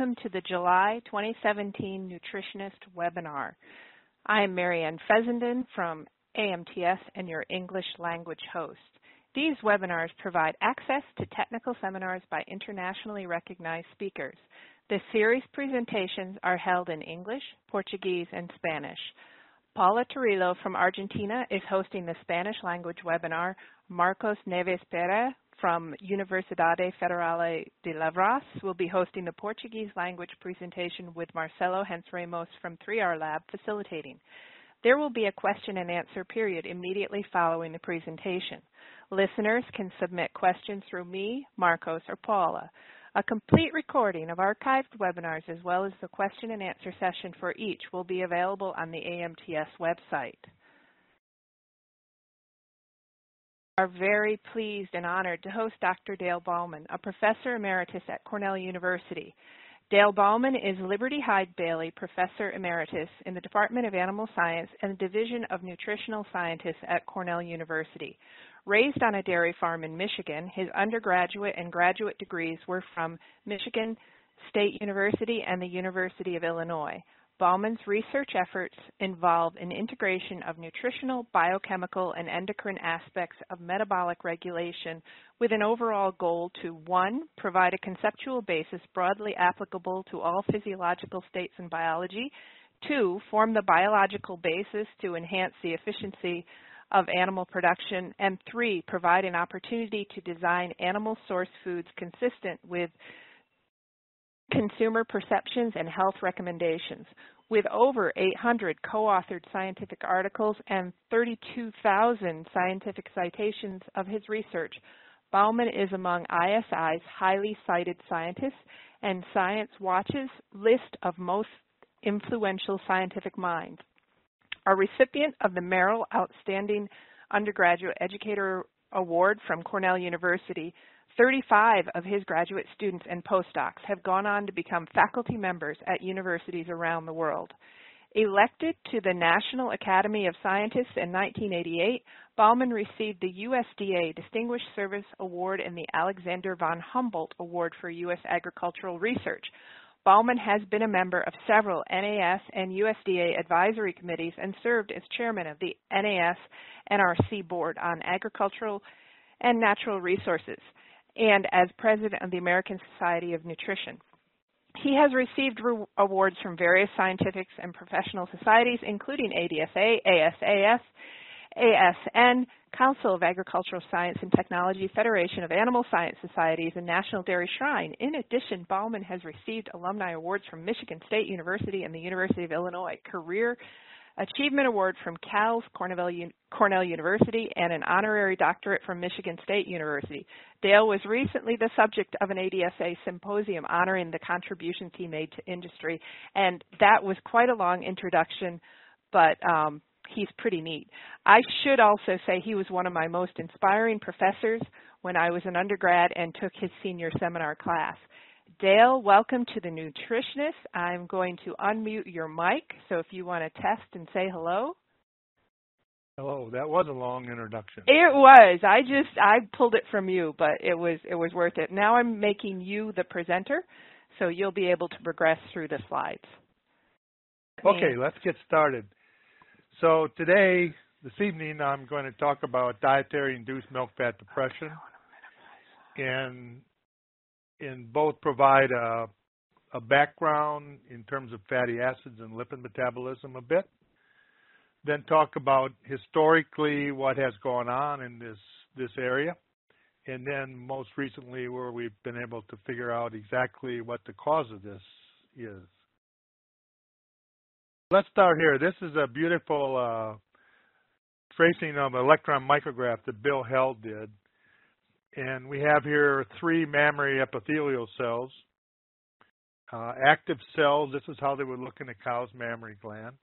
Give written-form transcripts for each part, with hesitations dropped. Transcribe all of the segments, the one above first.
welcome to the July 2017 Nutritionist Webinar. I am Marianne Fesenden from AMTS and your English language host. These webinars provide access to technical seminars by internationally recognized speakers. This series presentations are held in English, Portuguese, and Spanish. Paula Turiello from Argentina is hosting the Spanish language webinar. Marcos Neves Pereira from Universidade Federal de Lavras will be hosting the Portuguese language presentation with Marcelo Hens from 3R Lab facilitating. There will be a question and answer period immediately following the presentation. Listeners can submit questions through me, Marcos, or Paula. A complete recording of archived webinars as well as the question and answer session for each will be available on the AMTS website. We are very pleased and honored to host Dr. Dale Ballman, a professor emeritus at Cornell University. Dale Ballman is Liberty Hyde Bailey Professor Emeritus in the Department of Animal Science and the Division of Nutritional Scientists at Cornell University. Raised on a dairy farm in Michigan, his undergraduate and graduate degrees were from Michigan State University and the University of Illinois. Ballman's research efforts involve an integration of nutritional, biochemical, and endocrine aspects of metabolic regulation with an overall goal to, one, provide a conceptual basis broadly applicable to all physiological states in biology, two, form the biological basis to enhance the efficiency of animal production, and three, provide an opportunity to design animal source foods consistent with consumer perceptions and health recommendations. With over 800 co-authored scientific articles and 32,000 scientific citations of his research, Ballman is among ISI's highly cited scientists and Science Watch's list of most influential scientific minds. A recipient of the Merrill Outstanding Undergraduate Educator Award from Cornell University, 35 of his graduate students and postdocs have gone on to become faculty members at universities around the world. Elected to the National Academy of Scientists in 1988, Ballman received the USDA Distinguished Service Award and the Alexander von Humboldt Award for U.S. Agricultural Research. Ballman has been a member of several NAS and USDA advisory committees and served as chairman of the NAS NRC Board on Agricultural and Natural Resources, and as president of the American Society of Nutrition. He has received awards from various scientific and professional societies, including ADSA, ASAS, ASN, Council of Agricultural Science and Technology, Federation of Animal Science Societies, and National Dairy Shrine. In addition, Ballman has received alumni awards from Michigan State University and the University of Illinois, Career Achievement Award from Cal's Cornell University, and an honorary doctorate from Michigan State University. Dale was recently the subject of an ADSA symposium honoring the contributions he made to industry, and that was quite a long introduction, but he's pretty neat. I should also say he was one of my most inspiring professors when I was an undergrad and took his senior seminar class. Dale, welcome to the Nutritionist. I'm going to unmute your mic, so if you want to test and say hello. Hello, that was a long introduction. It was. I pulled it from you, but it was worth it. Now I'm making you the presenter, so you'll be able to progress through the slides. Okay, let's get started. So today, this evening, I'm going to talk about dietary induced milk fat depression and both provide a background in terms of fatty acids and lipid metabolism a bit, then talk about historically what has gone on in this area, and then most recently where we've been able to figure out exactly what the cause of this is. Let's start here. This is a beautiful tracing of an electron micrograph that Bill Hell did. And we have here three mammary epithelial cells, active cells. This is how they would look in a cow's mammary gland.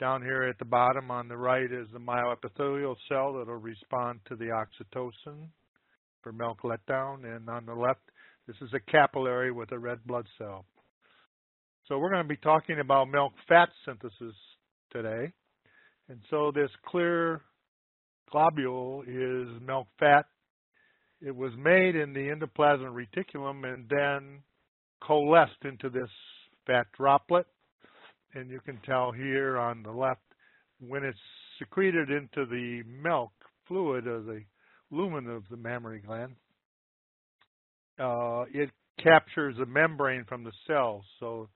Down here at the bottom on the right is the myoepithelial cell that will respond to the oxytocin for milk letdown. And on the left, this is a capillary with a red blood cell. So we're going to be talking about milk fat synthesis today. And so this clear globule is milk fat. It was made in the endoplasmic reticulum and then coalesced into this fat droplet. And you can tell here on the left, when it's secreted into the milk fluid or the lumen of the mammary gland, it captures a membrane from the cells. So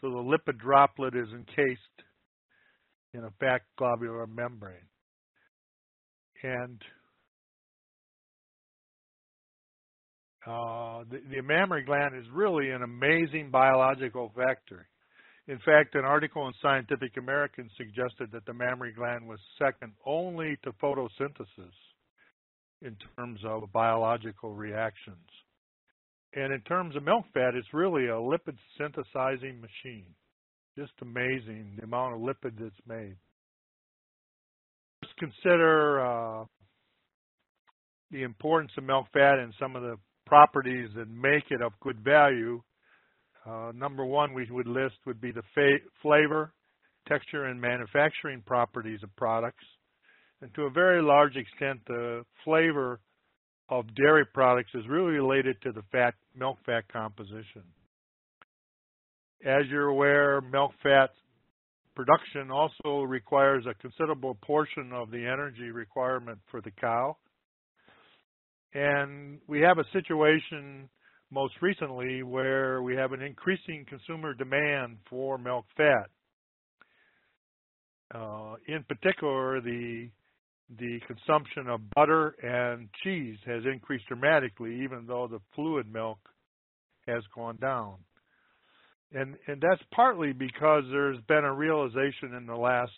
the lipid droplet is encased in a fat globular membrane. And the mammary gland is really an amazing biological factor. In fact, an article in Scientific American suggested that the mammary gland was second only to photosynthesis in terms of biological reactions. And in terms of milk fat, it's really a lipid synthesizing machine. Just amazing the amount of lipid that's made. Let's consider the importance of milk fat and some of the properties that make it of good value. Number one we would list would be the flavor, texture, and manufacturing properties of products. And to a very large extent, the flavor of dairy products is really related to the milk fat composition. As you're aware, milk fat production also requires a considerable portion of the energy requirement for the cow. And we have a situation most recently where we have an increasing consumer demand for milk fat. In particular, the consumption of butter and cheese has increased dramatically, even though the fluid milk has gone down. And that's partly because there's been a realization in the last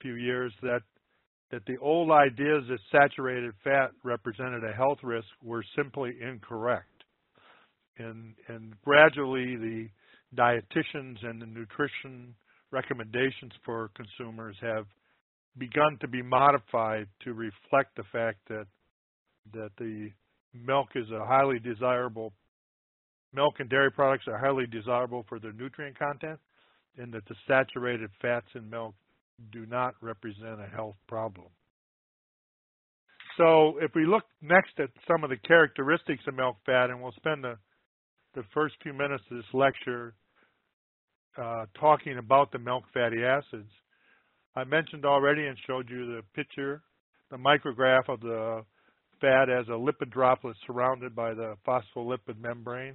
few years that the old ideas that saturated fat represented a health risk were simply incorrect. And gradually the dietitians and the nutrition recommendations for consumers have begun to be modified to reflect the fact that the milk is a highly desirable, milk and dairy products are highly desirable for their nutrient content, and that the saturated fats in milk do not represent a health problem. So if we look next at some of the characteristics of milk fat, and we'll spend the first few minutes of this lecture talking about the milk fatty acids. I mentioned already and showed you the picture, the micrograph of the fat as a lipid droplet surrounded by the phospholipid membrane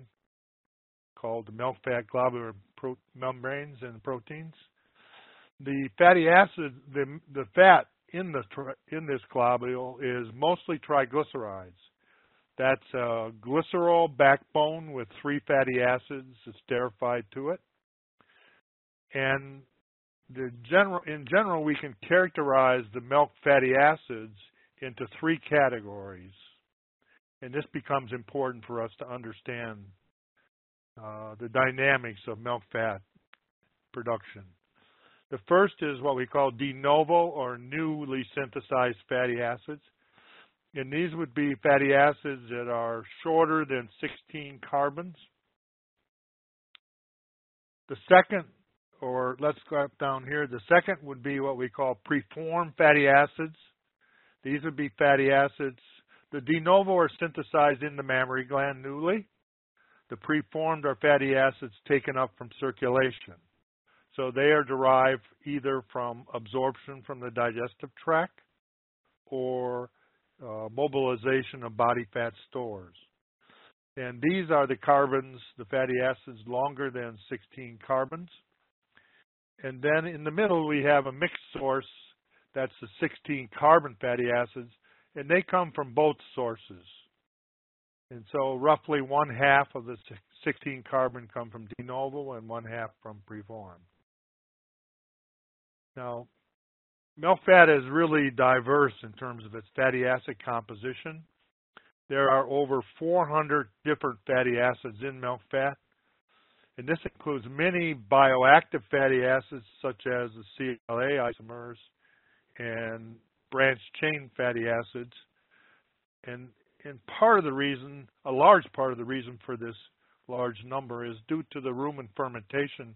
called the milk fat globular membranes and proteins. The fatty acid, the fat in this globule is mostly triglycerides. That's a glycerol backbone with three fatty acids esterified to it. And in general, we can characterize the milk fatty acids into three categories. And this becomes important for us to understand the dynamics of milk fat production. The first is what we call de novo or newly synthesized fatty acids. And these would be fatty acids that are shorter than 16 carbons. The second, or let's go up down here, the second would be what we call preformed fatty acids. These would be fatty acids. The de novo are synthesized in the mammary gland newly. The preformed are fatty acids taken up from circulation. So they are derived either from absorption from the digestive tract or mobilization of body fat stores. And these are the carbons, the fatty acids longer than 16 carbons. And then in the middle, we have a mixed source. That's the 16 carbon fatty acids, and they come from both sources. And so roughly one half of the 16 carbon come from de novo and one half from preformed. Now, milk fat is really diverse in terms of its fatty acid composition. There are over 400 different fatty acids in milk fat. And this includes many bioactive fatty acids such as the CLA isomers and branched-chain fatty acids. And part of the reason, a large part of the reason for this large number is due to the rumen fermentation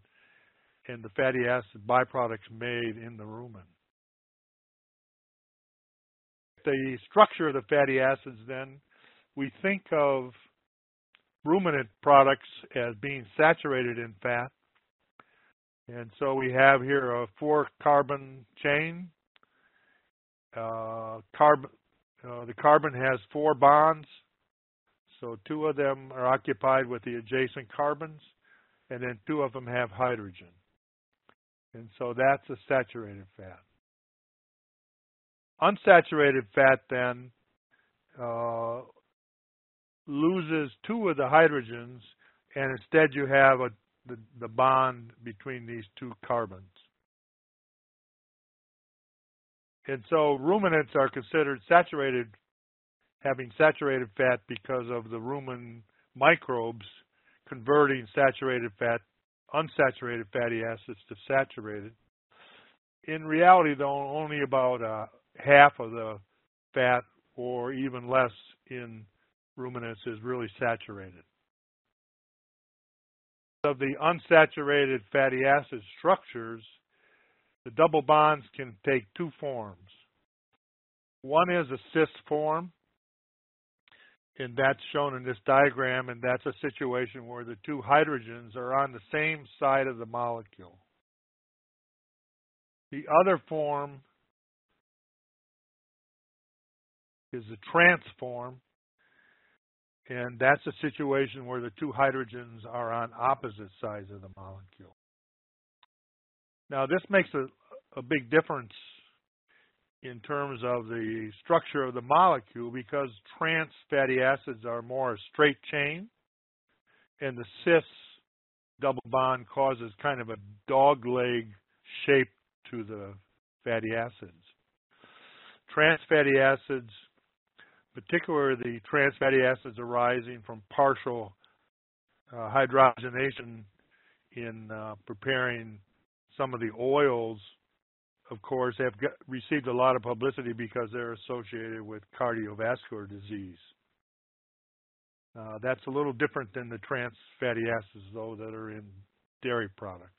and the fatty acid byproducts made in the rumen. The structure of the fatty acids then, we think of ruminant products as being saturated in fat. And so we have here a 4-carbon chain. The carbon has 4 bonds, so 2 of them are occupied with the adjacent carbons, and then 2 of them have hydrogen. And so that's a saturated fat. Unsaturated fat then loses 2 of the hydrogens, and instead you have the bond between these 2 carbons. And so ruminants are considered saturated, having saturated fat because of the rumen microbes converting saturated fat, unsaturated fatty acids to saturated. In reality, though, only about half of the fat or even less in ruminants is really saturated. Of the unsaturated fatty acid structures, the double bonds can take 2 forms. One is a cis form, and that's shown in this diagram, and that's a situation where the 2 hydrogens are on the same side of the molecule. The other form is a trans form, and that's a situation where the 2 hydrogens are on opposite sides of the molecule. Now, this makes a big difference in terms of the structure of the molecule, because trans fatty acids are more a straight chain, and the cis double bond causes kind of a dog-leg shape to the fatty acids. Trans fatty acids, particularly the trans fatty acids arising from partial hydrogenation in preparing some of the oils, of course, have received a lot of publicity because they're associated with cardiovascular disease. That's a little different than the trans fatty acids, though, that are in dairy products.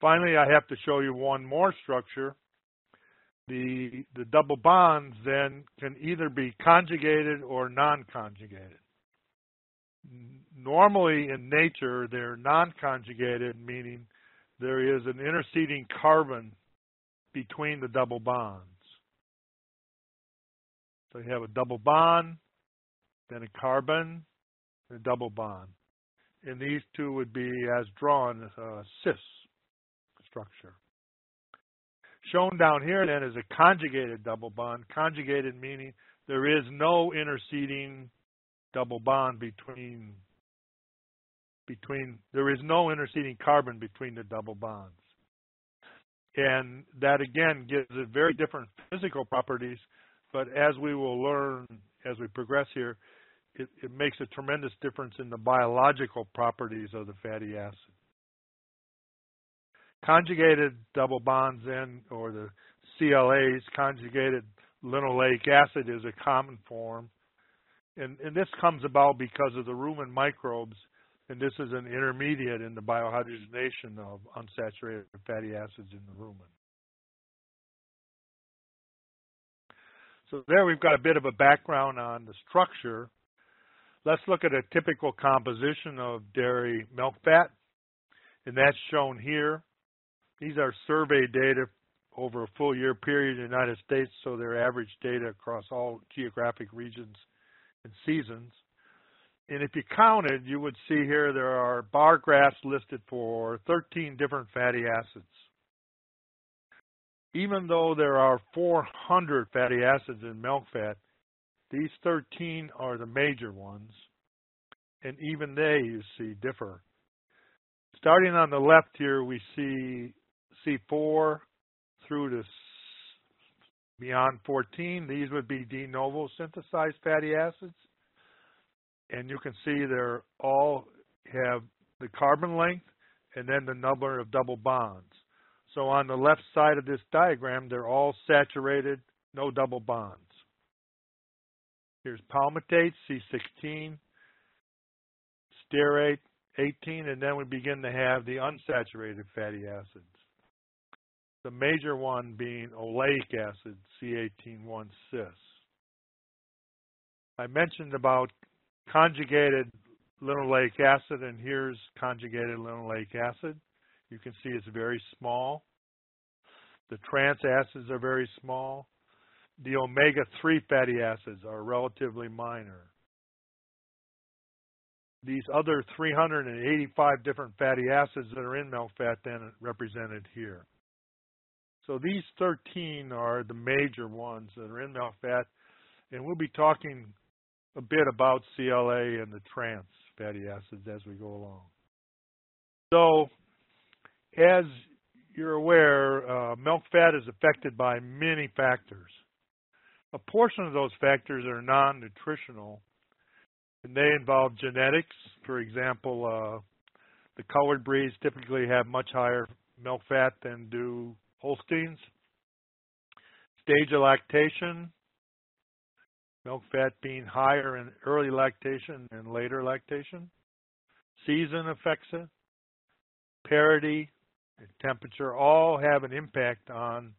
Finally, I have to show you one more structure. The double bonds then can either be conjugated or non-conjugated. Normally in nature, they're non-conjugated, meaning there is an interceding carbon between the double bonds. So you have a double bond, then a carbon, and a double bond. And these 2 would be, as drawn, a cis structure. Shown down here then is a conjugated double bond. Conjugated meaning there is no interceding double bond between there is no interceding carbon between the double bonds. And that again gives it very different physical properties, but as we will learn as we progress here, it makes a tremendous difference in the biological properties of the fatty acid. Conjugated double bonds then, or the CLAs, conjugated linoleic acid, is a common form. And this comes about because of the rumen microbes, and this is an intermediate in the biohydrogenation of unsaturated fatty acids in the rumen. So there we've got a bit of a background on the structure. Let's look at a typical composition of dairy milk fat, and that's shown here. These are survey data over a full year period in the United States, so they're average data across all geographic regions and seasons. And if you counted, you would see here there are bar graphs listed for 13 different fatty acids. Even though there are 400 fatty acids in milk fat, these 13 are the major ones, and even they, you see, differ. Starting on the left here, we see C4 through to beyond 14, these would be de novo synthesized fatty acids. And you can see they're all have the carbon length and then the number of double bonds. So on the left side of this diagram, they're all saturated, no double bonds. Here's palmitate, C16, stearate, 18, and then we begin to have the unsaturated fatty acids. The major one being oleic acid, C18-1 cis. I mentioned about conjugated linoleic acid, and here's conjugated linoleic acid. You can see it's very small. The trans acids are very small. The omega-3 fatty acids are relatively minor. These other 385 different fatty acids that are in milk fat then represented here. So these 13 are the major ones that are in milk fat, and we'll be talking a bit about CLA and the trans fatty acids as we go along. So as you're aware, milk fat is affected by many factors. A portion of those factors are non-nutritional, and they involve genetics. For example, the colored breeds typically have much higher milk fat than do Holsteins. Stage of lactation, milk fat being higher in early lactation and later lactation. Season affects it. Parity and temperature all have an impact on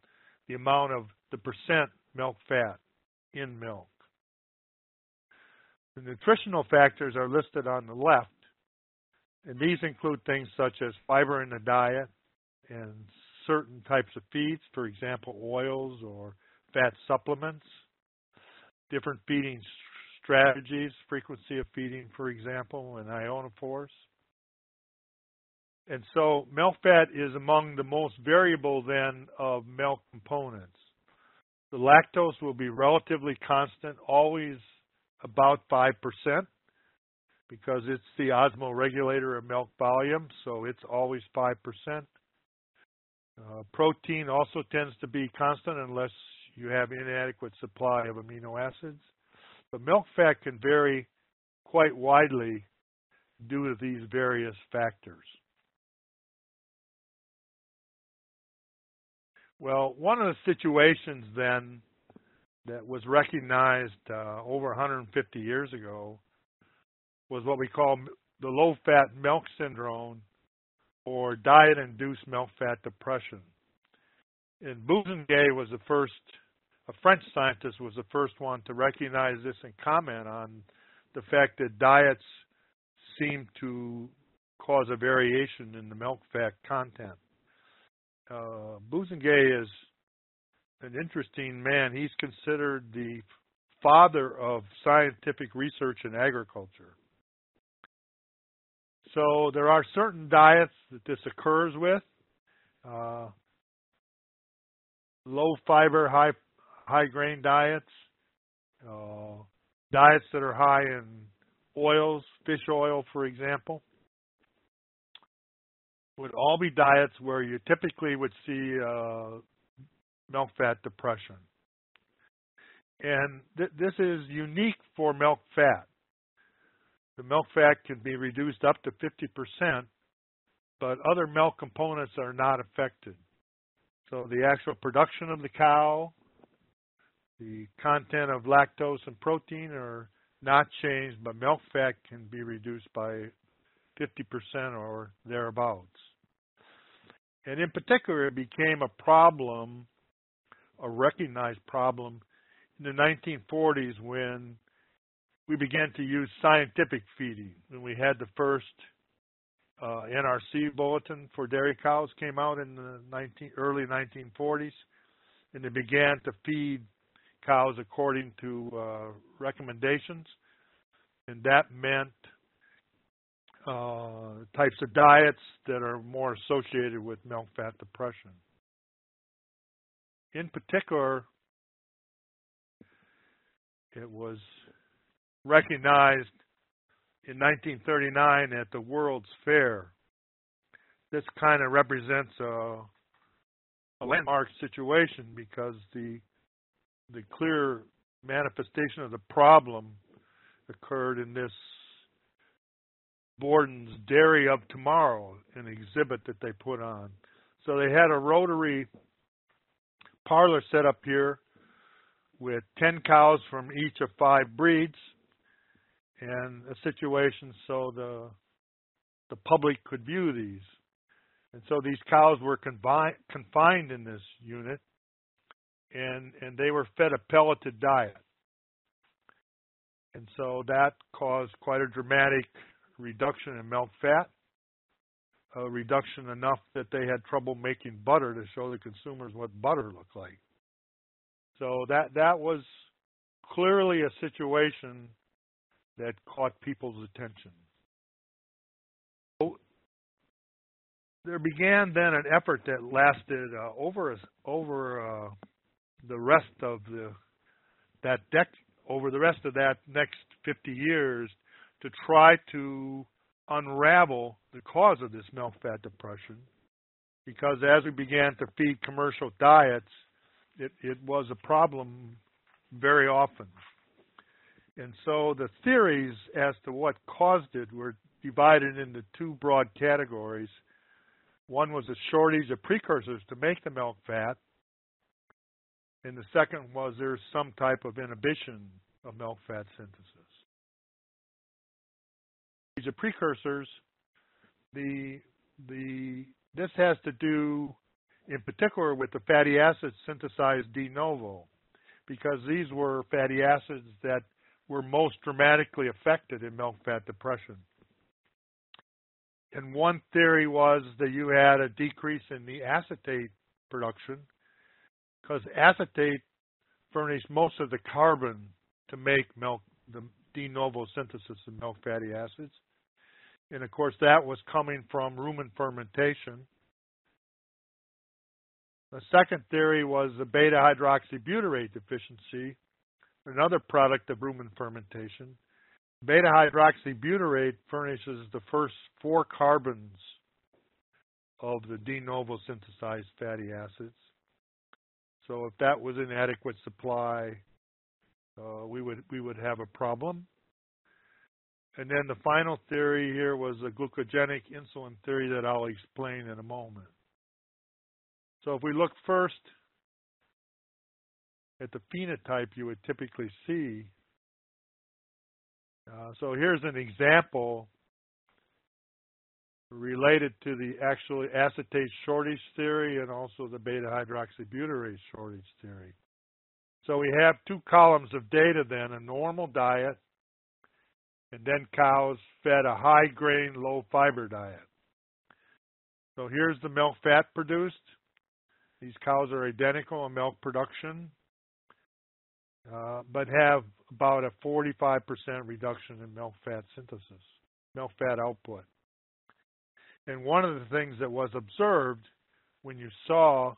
the amount of the percent milk fat in milk. The nutritional factors are listed on the left, and these include things such as fiber in the diet and certain types of feeds, for example, oils or fat supplements, different feeding strategies, frequency of feeding, for example, and ionophores. And so milk fat is among the most variable then of milk components. The lactose will be relatively constant, always about 5%, because it's the osmoregulator of milk volume, so it's always 5%. Protein also tends to be constant unless you have inadequate supply of amino acids. But milk fat can vary quite widely due to these various factors. Well, one of the situations then that was recognized over 150 years ago was what we call the low-fat milk syndrome, or diet-induced milk fat depression. And Boussingault was the first, a French scientist was the first one to recognize this and comment on the fact that diets seem to cause a variation in the milk fat content. Boussingault is an interesting man. He's considered the father of scientific research in agriculture. So there are certain diets that this occurs with. Low fiber, high grain diets, diets that are high in oils, fish oil, for example, would all be diets where you typically would see milk fat depression. And this is unique for milk fat. The milk fat can be reduced up to 50%, but other milk components are not affected. So the actual production of the cow, the content of lactose and protein are not changed, but milk fat can be reduced by 50% or thereabouts. And in particular, it became a problem, a recognized problem, in the 1940s when we began to use scientific feeding. When we had the first NRC bulletin for dairy cows came out in the early 1940s, and they began to feed cows according to recommendations, and that meant types of diets that are more associated with milk fat depression. In particular, it was recognized in 1939 at the World's Fair. This kind of represents a landmark situation because the clear manifestation of the problem occurred in this Borden's Dairy of Tomorrow, an exhibit that they put on. So they had a rotary parlor set up here with 10 cows from each of 5 breeds, and a situation so the public could view these. And so these cows were confined in this unit, and they were fed a pelleted diet. And so that caused quite a dramatic reduction in milk fat, a reduction enough that they had trouble making butter to show the consumers what butter looked like. So that was clearly a situation that caught people's attention. So there began then an effort that lasted over the rest of that next 50 years to try to unravel the cause of this milk fat depression, because as we began to feed commercial diets, it was a problem very often. And so the theories as to what caused it were divided into two broad categories. One was a shortage of precursors to make the milk fat, and the second was there's some type of inhibition of milk fat synthesis. These are precursors. This has to do in particular with the fatty acids synthesized de novo, because these were fatty acids that were most dramatically affected in milk fat depression. And one theory was that you had a decrease in the acetate production, because acetate furnished most of the carbon to make the de novo synthesis of milk fatty acids. And of course, that was coming from rumen fermentation. The second theory was the beta-hydroxybutyrate deficiency, another product of rumen fermentation. Beta-hydroxybutyrate furnishes the first four carbons of the de novo synthesized fatty acids. So if that was in adequate supply, we would have a problem. And then the final theory here was the glucogenic insulin theory that I'll explain in a moment. So if we look first at the phenotype you would typically see, so here's an example related to the actual acetate shortage theory and also the beta-hydroxybutyrate shortage theory. So we have two columns of data then, a normal diet, and then cows fed a high-grain, low-fiber diet. So here's the milk fat produced. These cows are identical in milk production, but have about a 45% reduction in milk fat synthesis, milk fat output. And one of the things that was observed when you saw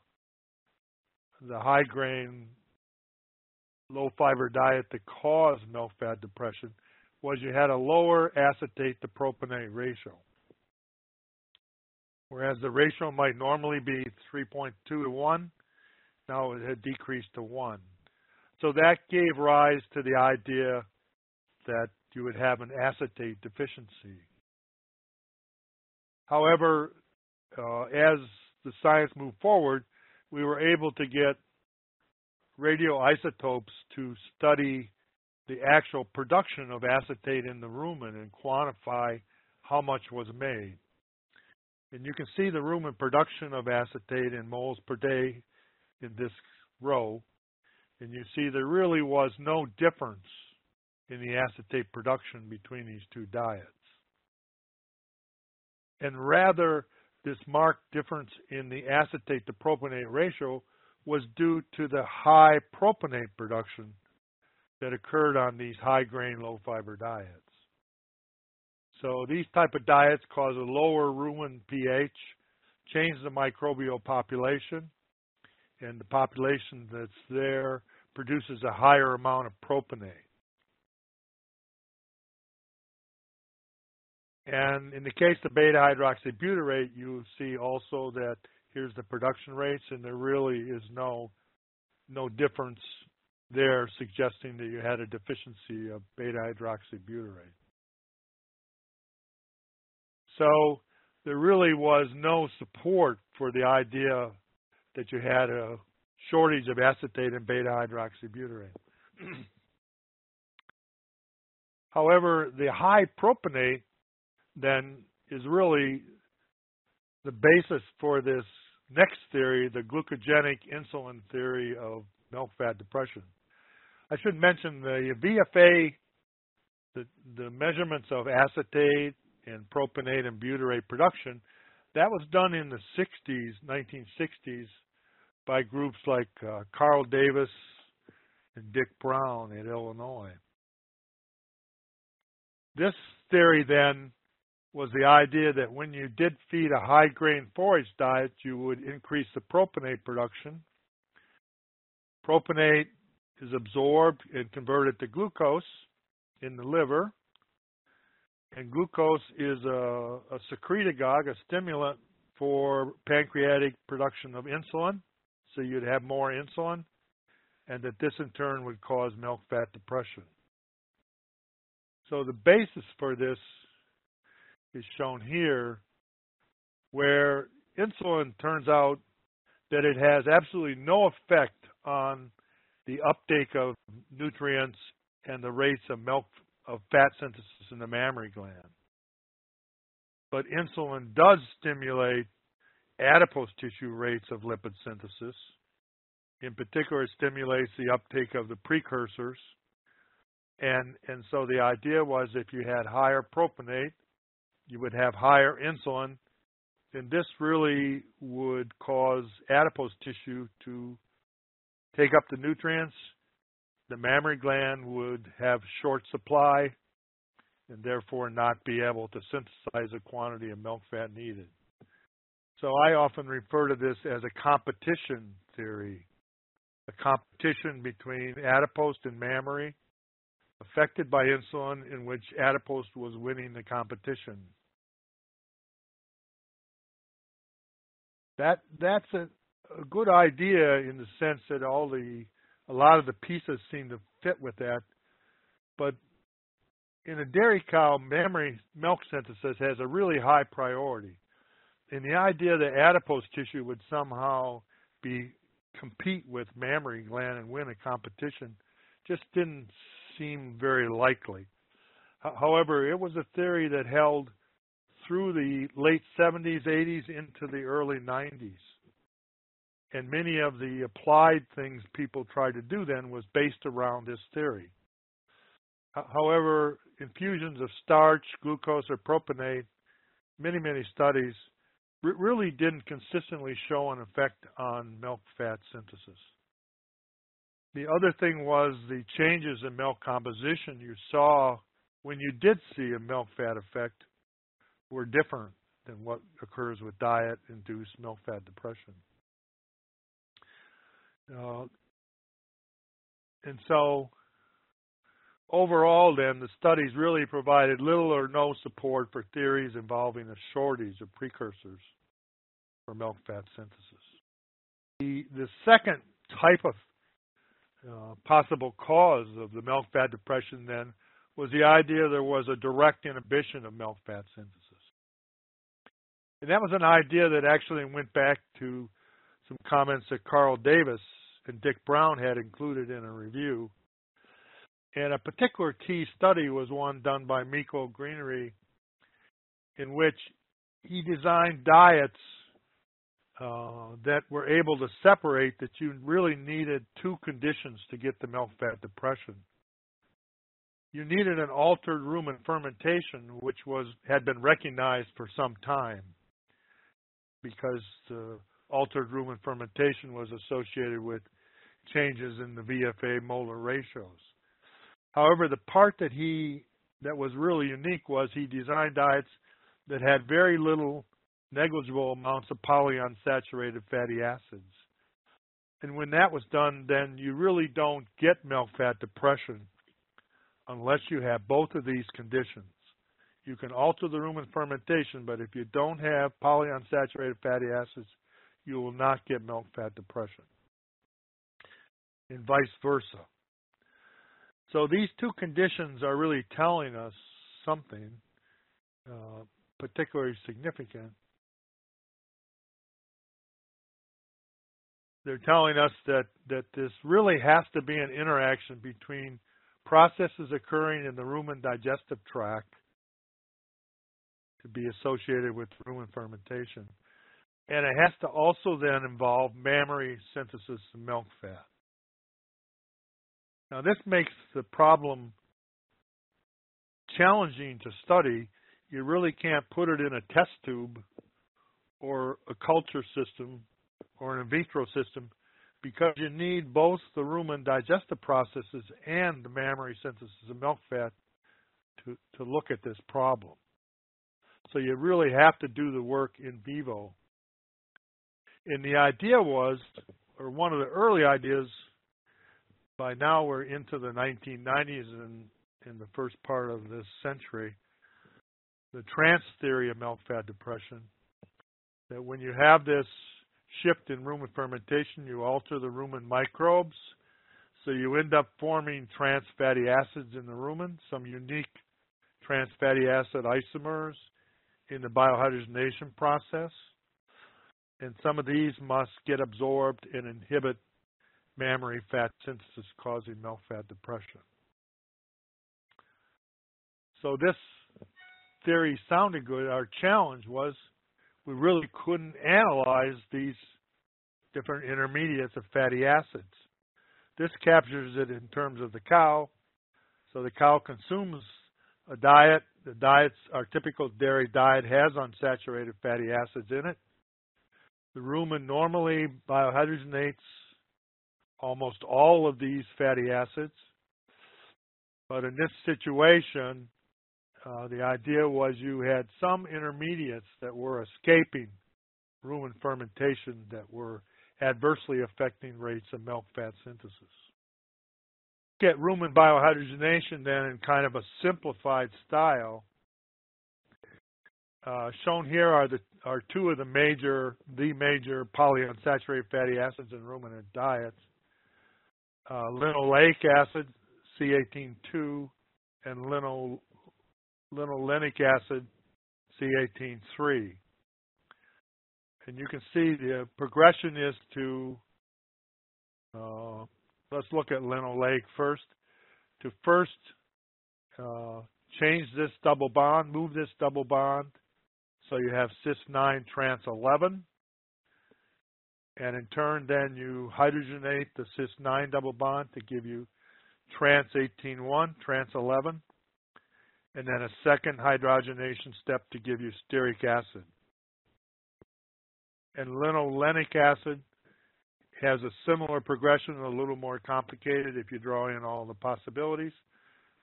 the high grain, low fiber diet that caused milk fat depression was you had a lower acetate to propionate ratio. Whereas the ratio might normally be 3.2 to 1, now it had decreased to 1. So that gave rise to the idea that you would have an acetate deficiency. However, as the science moved forward, we were able to get radioisotopes to study the actual production of acetate in the rumen and quantify how much was made. And you can see the rumen production of acetate in moles per day in this row. And you see there really was no difference in the acetate production between these two diets. And rather, this marked difference in the acetate to propionate ratio was due to the high propionate production that occurred on these high-grain, low-fiber diets. So these type of diets cause a lower rumen pH, change the microbial population, and the population that's there produces a higher amount of propionate. And in the case of beta-hydroxybutyrate, you see also that here's the production rates, and there really is no difference there suggesting that you had a deficiency of beta-hydroxybutyrate. So there really was no support for the idea that you had a shortage of acetate and beta-hydroxybutyrate. However, the high propionate then is really the basis for this next theory, the glucogenic insulin theory of milk fat depression. I should mention the VFA the measurements of acetate and propionate and butyrate production, that was done in the 60s, 1960s, by groups like Carl Davis and Dick Brown at Illinois. This theory then was the idea that when you did feed a high grain forage diet, you would increase the propionate production. Propionate is absorbed and converted to glucose in the liver, and glucose is a secretagogue, a stimulant for pancreatic production of insulin, so you'd have more insulin, and that this in turn would cause milk fat depression. So the basis for this is shown here, where insulin turns out that it has absolutely no effect on the uptake of nutrients and the rates of fat synthesis in the mammary gland. But insulin does stimulate adipose tissue rates of lipid synthesis. In particular, it stimulates the uptake of the precursors. And so the idea was, if you had higher propionate, you would have higher insulin, and this really would cause adipose tissue to take up the nutrients. The mammary gland would have short supply and therefore not be able to synthesize the quantity of milk fat needed. So I often refer to this as a competition theory, a competition between adipose and mammary, affected by insulin, in which adipose was winning the competition. That's a good idea, in the sense that a lot of the pieces seem to fit with that, but in a dairy cow, mammary milk synthesis has a really high priority, and the idea that adipose tissue would somehow compete with mammary gland and win a competition just didn't seem very likely. However, it was a theory that held through the late 70s, 80s, into the early 90s. And many of the applied things people tried to do then was based around this theory. However, infusions of starch, glucose, or propionate, many, many studies, really didn't consistently show an effect on milk fat synthesis. The other thing was the changes in milk composition you saw when you did see a milk fat effect were different than what occurs with diet-induced milk fat depression. And so overall then, the studies really provided little or no support for theories involving a shortage of precursors for milk fat synthesis. The second type of possible cause of the milk fat depression then was the idea there was a direct inhibition of milk fat synthesis. And that was an idea that actually went back to some comments that Carl Davis and Dick Brown had included in a review. And a particular key study was one done by Miko Greenery, in which he designed diets that were able to separate that you really needed two conditions to get the milk fat depression. You needed an altered rumen fermentation, which had been recognized for some time, because the altered rumen fermentation was associated with changes in the VFA molar ratios. However, the part that was really unique was he designed diets that had very little, negligible amounts of polyunsaturated fatty acids. And when that was done, then you really don't get milk fat depression unless you have both of these conditions. You can alter the rumen fermentation, but if you don't have polyunsaturated fatty acids, you will not get milk fat depression, and vice versa. So these two conditions are really telling us something particularly significant. They're telling us that this really has to be an interaction between processes occurring in the rumen digestive tract to be associated with rumen fermentation. And it has to also then involve mammary synthesis of milk fat. Now, this makes the problem challenging to study. You really can't put it in a test tube or a culture system or an in vitro system, because you need both the rumen digestive processes and the mammary synthesis of milk fat to look at this problem. So you really have to do the work in vivo. And the idea was, or one of the early ideas, by now we're into the 1990s and in the first part of this century, the trance theory of milk fat depression, that when you have this shift in rumen fermentation, you alter the rumen microbes, so you end up forming trans fatty acids in the rumen, some unique trans fatty acid isomers in the biohydrogenation process, and some of these must get absorbed and inhibit mammary fat synthesis, causing milk fat depression. So this theory sounded good. Our challenge was we really couldn't analyze these different intermediates of fatty acids. This captures it in terms of the cow. So the cow consumes a diet. The diets, our typical dairy diet, has unsaturated fatty acids in it. The rumen normally biohydrogenates almost all of these fatty acids. But in this situation, the idea was you had some intermediates that were escaping rumen fermentation that were adversely affecting rates of milk fat synthesis. Look at rumen biohydrogenation then in kind of a simplified style. Shown here are two of the major polyunsaturated fatty acids in ruminant diets. Linoleic acid, C18-2, and linolenic acid, C18-3. And you can see the progression is to, let's look at linoleic first, to first change this double bond, move this double bond, so you have cis9 trans 11. And in turn, then you hydrogenate the cis9 double bond to give you trans 18-1, trans 11. And then a second hydrogenation step to give you stearic acid. And linolenic acid has a similar progression, a little more complicated if you draw in all the possibilities,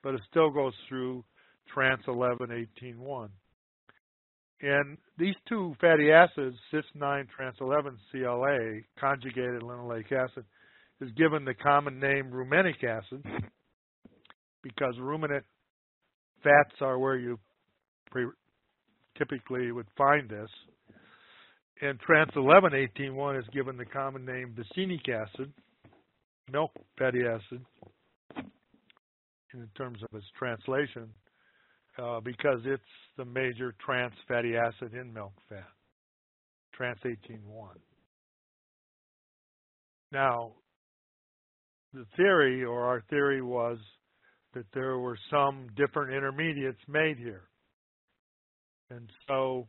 but it still goes through trans 11, 18-1. And these two fatty acids, cis9 trans 11 CLA, conjugated linoleic acid, is given the common name rumenic acid because ruminant fats are where you typically would find this. And trans 11, 18-1 is given the common name boussingault acid, milk fatty acid, in terms of its translation, because it's the major trans fatty acid in milk fat, trans 18-1. Now, the theory, or our theory, was that there were some different intermediates made here. And so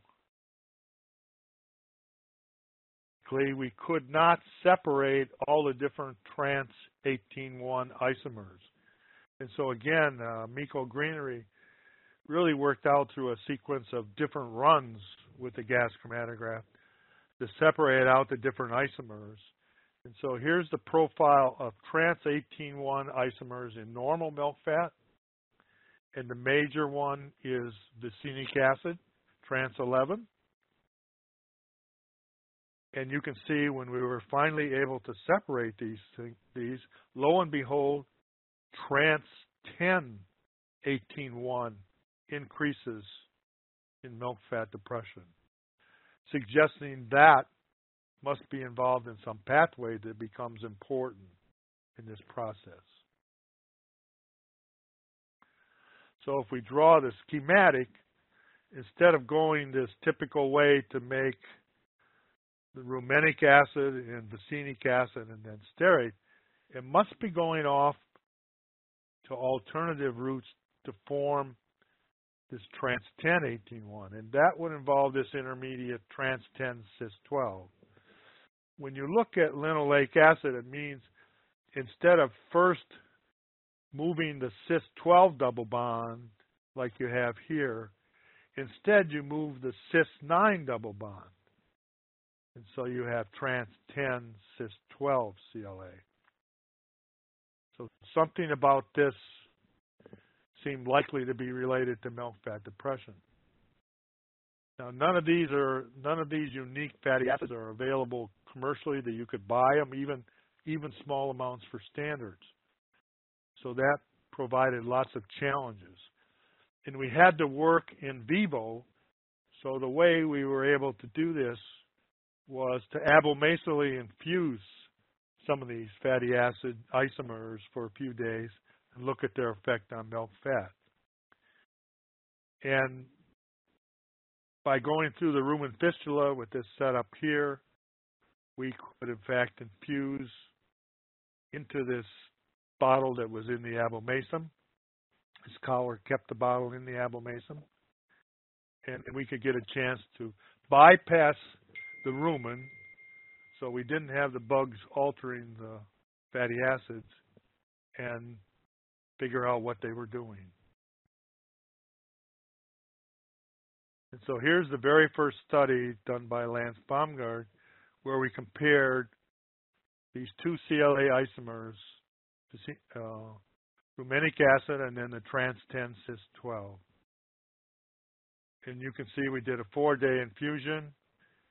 we could not separate all the different trans 18-1 isomers. And so again, Miko Greenery really worked out through a sequence of different runs with the gas chromatograph to separate out the different isomers. And so here's the profile of trans 18-1 isomers in normal milk fat. And the major one is boussingault acid, trans 11. And you can see when we were finally able to separate these, lo and behold, trans 10, 18-1 increases in milk fat depression, suggesting that must be involved in some pathway that becomes important in this process. So if we draw the schematic, instead of going this typical way to make the rumenic acid and boussingault acid and then stearate, it must be going off to alternative routes to form this trans 10, 18-1, and that would involve this intermediate trans 10, cis 12. When you look at linoleic acid, it means instead of first moving the cis-12 double bond, like you have here. Instead, you move the cis-9 double bond. And so you have trans-10 cis-12 CLA. So something about this seemed likely to be related to milk fat depression. Now, none of these unique fatty acids are available commercially that you could buy them, even small amounts for standards. So that provided lots of challenges. And we had to work in vivo, so the way we were able to do this was to abomasally infuse some of these fatty acid isomers for a few days and look at their effect on milk fat. And by going through the rumen fistula with this setup here, we could in fact infuse into this bottle that was in the abomasum. His collar kept the bottle in the abomasum, and we could get a chance to bypass the rumen, so we didn't have the bugs altering the fatty acids, and figure out what they were doing. And so here's the very first study done by Lance Baumgard, where we compared these two CLA isomers, rumenic acid and then the trans-10 cis-12. And you can see we did a 4-day infusion.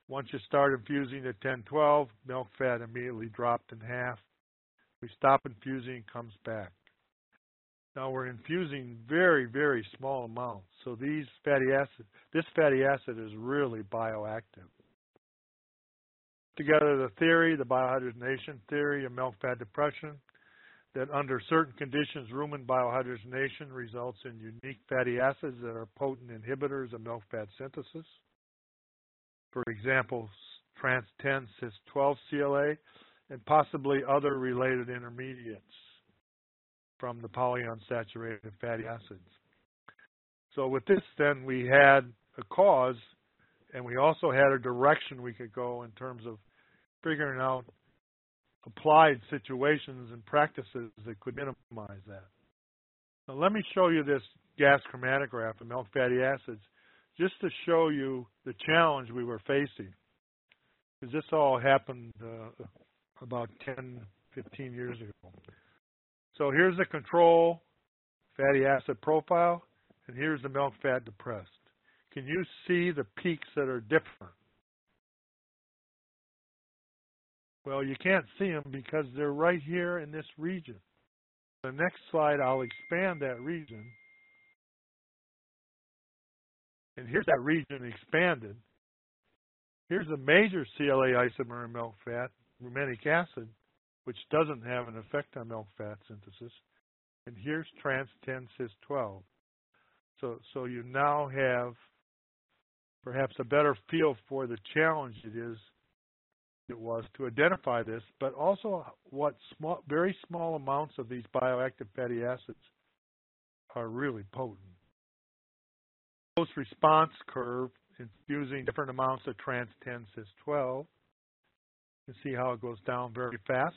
Once you start infusing at 10-12, milk fat immediately dropped in half. We stop infusing, it comes back. Now we're infusing very, very small amounts. So this fatty acid is really bioactive. Together the theory, the biohydrogenation theory of milk fat depression, that under certain conditions, rumen biohydrogenation results in unique fatty acids that are potent inhibitors of milk fat synthesis. For example, trans-10 cis-12 CLA, and possibly other related intermediates from the polyunsaturated fatty acids. So with this then, we had a cause, and we also had a direction we could go in terms of figuring out applied situations and practices that could minimize that. Now let me show you this gas chromatograph of milk fatty acids just to show you the challenge we were facing, because this all happened about 10, 15 years ago. So here's the control fatty acid profile, and here's the milk fat depressed. Can you see the peaks that are different? Well, you can't see them because they're right here in this region. The next slide, I'll expand that region. And here's that region expanded. Here's the major CLA isomer in milk fat, rumenic acid, which doesn't have an effect on milk fat synthesis. And here's trans-10 cis-12. So you now have perhaps a better feel for the challenge it was to identify this, but also what very small amounts of these bioactive fatty acids are really potent. Dose response curve, infusing different amounts of trans-10 cis-12. You see how it goes down very fast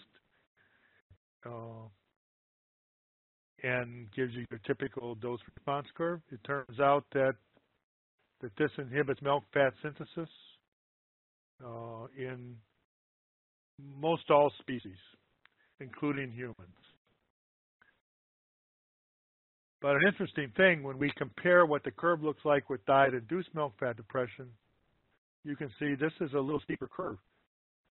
and gives you your typical dose response curve. It turns out that this inhibits milk fat synthesis in most all species, including humans. But an interesting thing, when we compare what the curve looks like with diet-induced milk fat depression, you can see this is a little steeper curve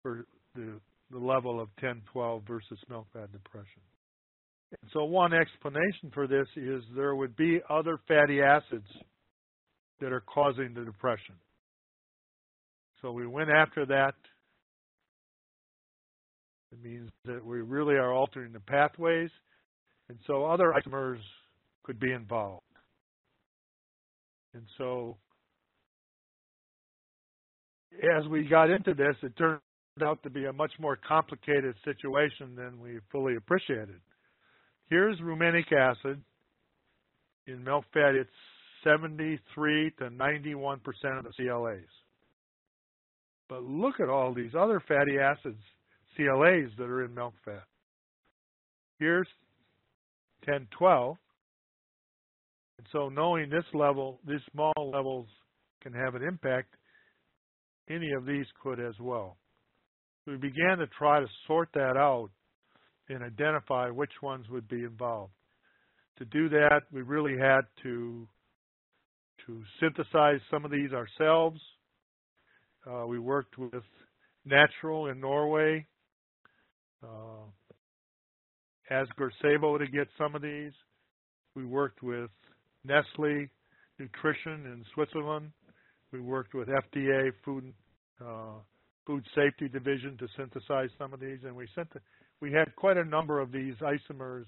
for the level of 10-12 versus milk fat depression. And so one explanation for this is there would be other fatty acids that are causing the depression. So we went after that. It means that we really are altering the pathways, and so other isomers could be involved. And so as we got into this, it turned out to be a much more complicated situation than we fully appreciated. Here's rumenic acid in milk fat. It's 73 to 91% of the CLAs. But look at all these other fatty acids, CLAs, that are in milk fat. Here's 10-12. And So knowing this level, these small levels can have an impact, any of these could as well. We began to try to sort that out and identify which ones would be involved. To do that, we really had to synthesize some of these ourselves. We worked with Natural in Norway, Asger Sabo to get some of these. We worked with Nestle Nutrition in Switzerland. We worked with FDA Food Safety Division to synthesize some of these, and we had quite a number of these isomers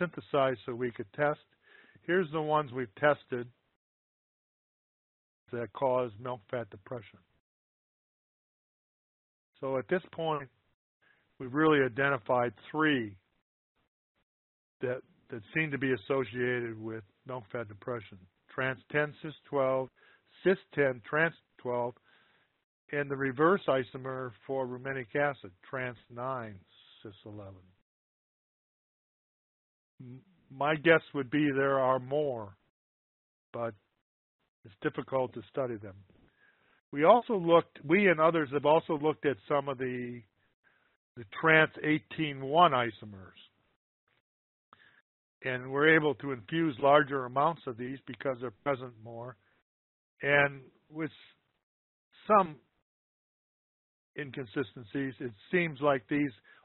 synthesized so we could test. Here's the ones we've tested that cause milk fat depression. So at this point, we've really identified three that seem to be associated with milk fat depression: trans-10 cis-12, cis-10 trans-12, and the reverse isomer for rumenic acid, trans-9 cis-11. My guess would be there are more, but it's difficult to study them. We and others have also looked at some of the trans-18-1 isomers, and we're able to infuse larger amounts of these because they're present more, and with some inconsistencies, it seems like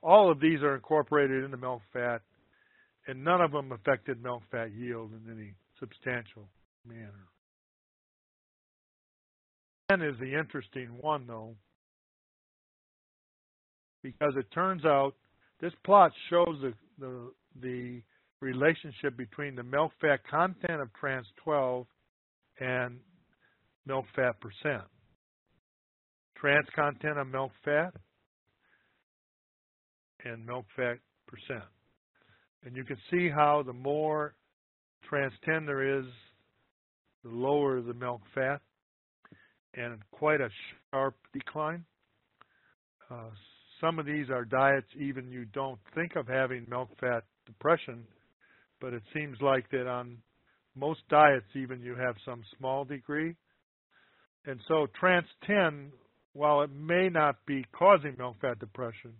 all of these are incorporated into milk fat, and none of them affected milk fat yield in any substantial manner. 10 is the interesting one, though, because it turns out this plot shows the relationship between the milk fat content of trans-12 and milk fat percent. Trans content of milk fat and milk fat percent. And you can see how the more trans-10 there is, the lower the milk fat, and quite a sharp decline. Some of these are diets even you don't think of having milk fat depression, but it seems like that on most diets even you have some small degree. And so trans-10, while it may not be causing milk fat depression,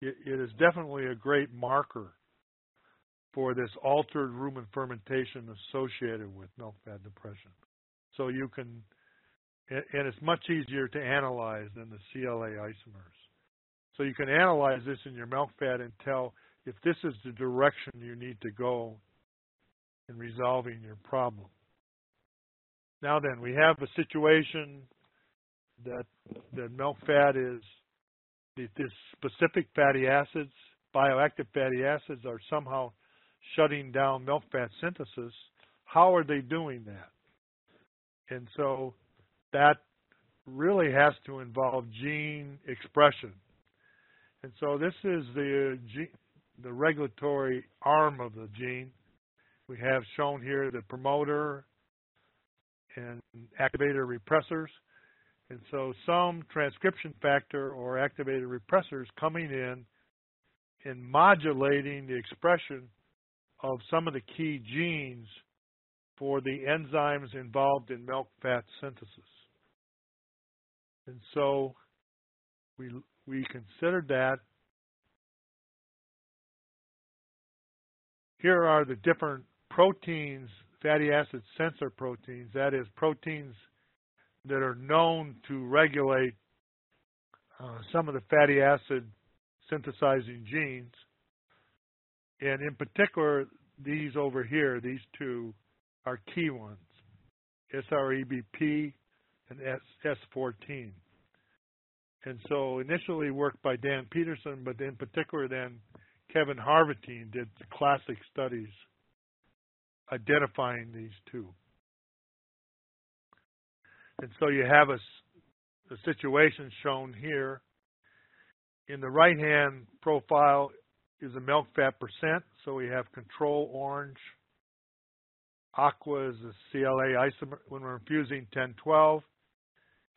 it is definitely a great marker for this altered rumen fermentation associated with milk fat depression. So you can, and it's much easier to analyze than the CLA isomers. So you can analyze this in your milk fat and tell if this is the direction you need to go in resolving your problem. Now then, we have a situation that milk fat is, these specific fatty acids, bioactive fatty acids, are somehow shutting down milk fat synthesis. How are they doing that? And so that really has to involve gene expression. And so this is the regulatory arm of the gene. We have shown here the promoter and activator repressors. And so some transcription factor or activator repressors coming in and modulating the expression of some of the key genes for the enzymes involved in milk fat synthesis. And so we considered that. Here are the different proteins, fatty acid sensor proteins, that is, proteins that are known to regulate some of the fatty acid synthesizing genes. And in particular, these over here, these two are key ones, SREBP and S14. And so initially worked by Dan Peterson, but in particular then Kevin Harvatine did classic studies identifying these two. And so you have a situation shown here. In the right-hand profile is the milk fat percent. So we have control orange. Aqua is the CLA isomer when we're infusing 10-12.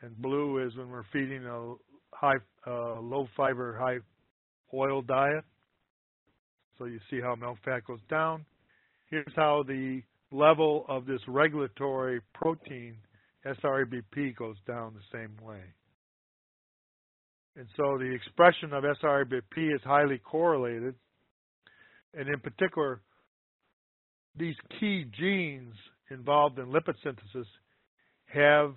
And blue is when we're feeding a low-fiber, high-oil diet. So you see how milk fat goes down. Here's how the level of this regulatory protein, SRABP, goes down the same way. And so the expression of SRABP is highly correlated, and in particular, these key genes involved in lipid synthesis have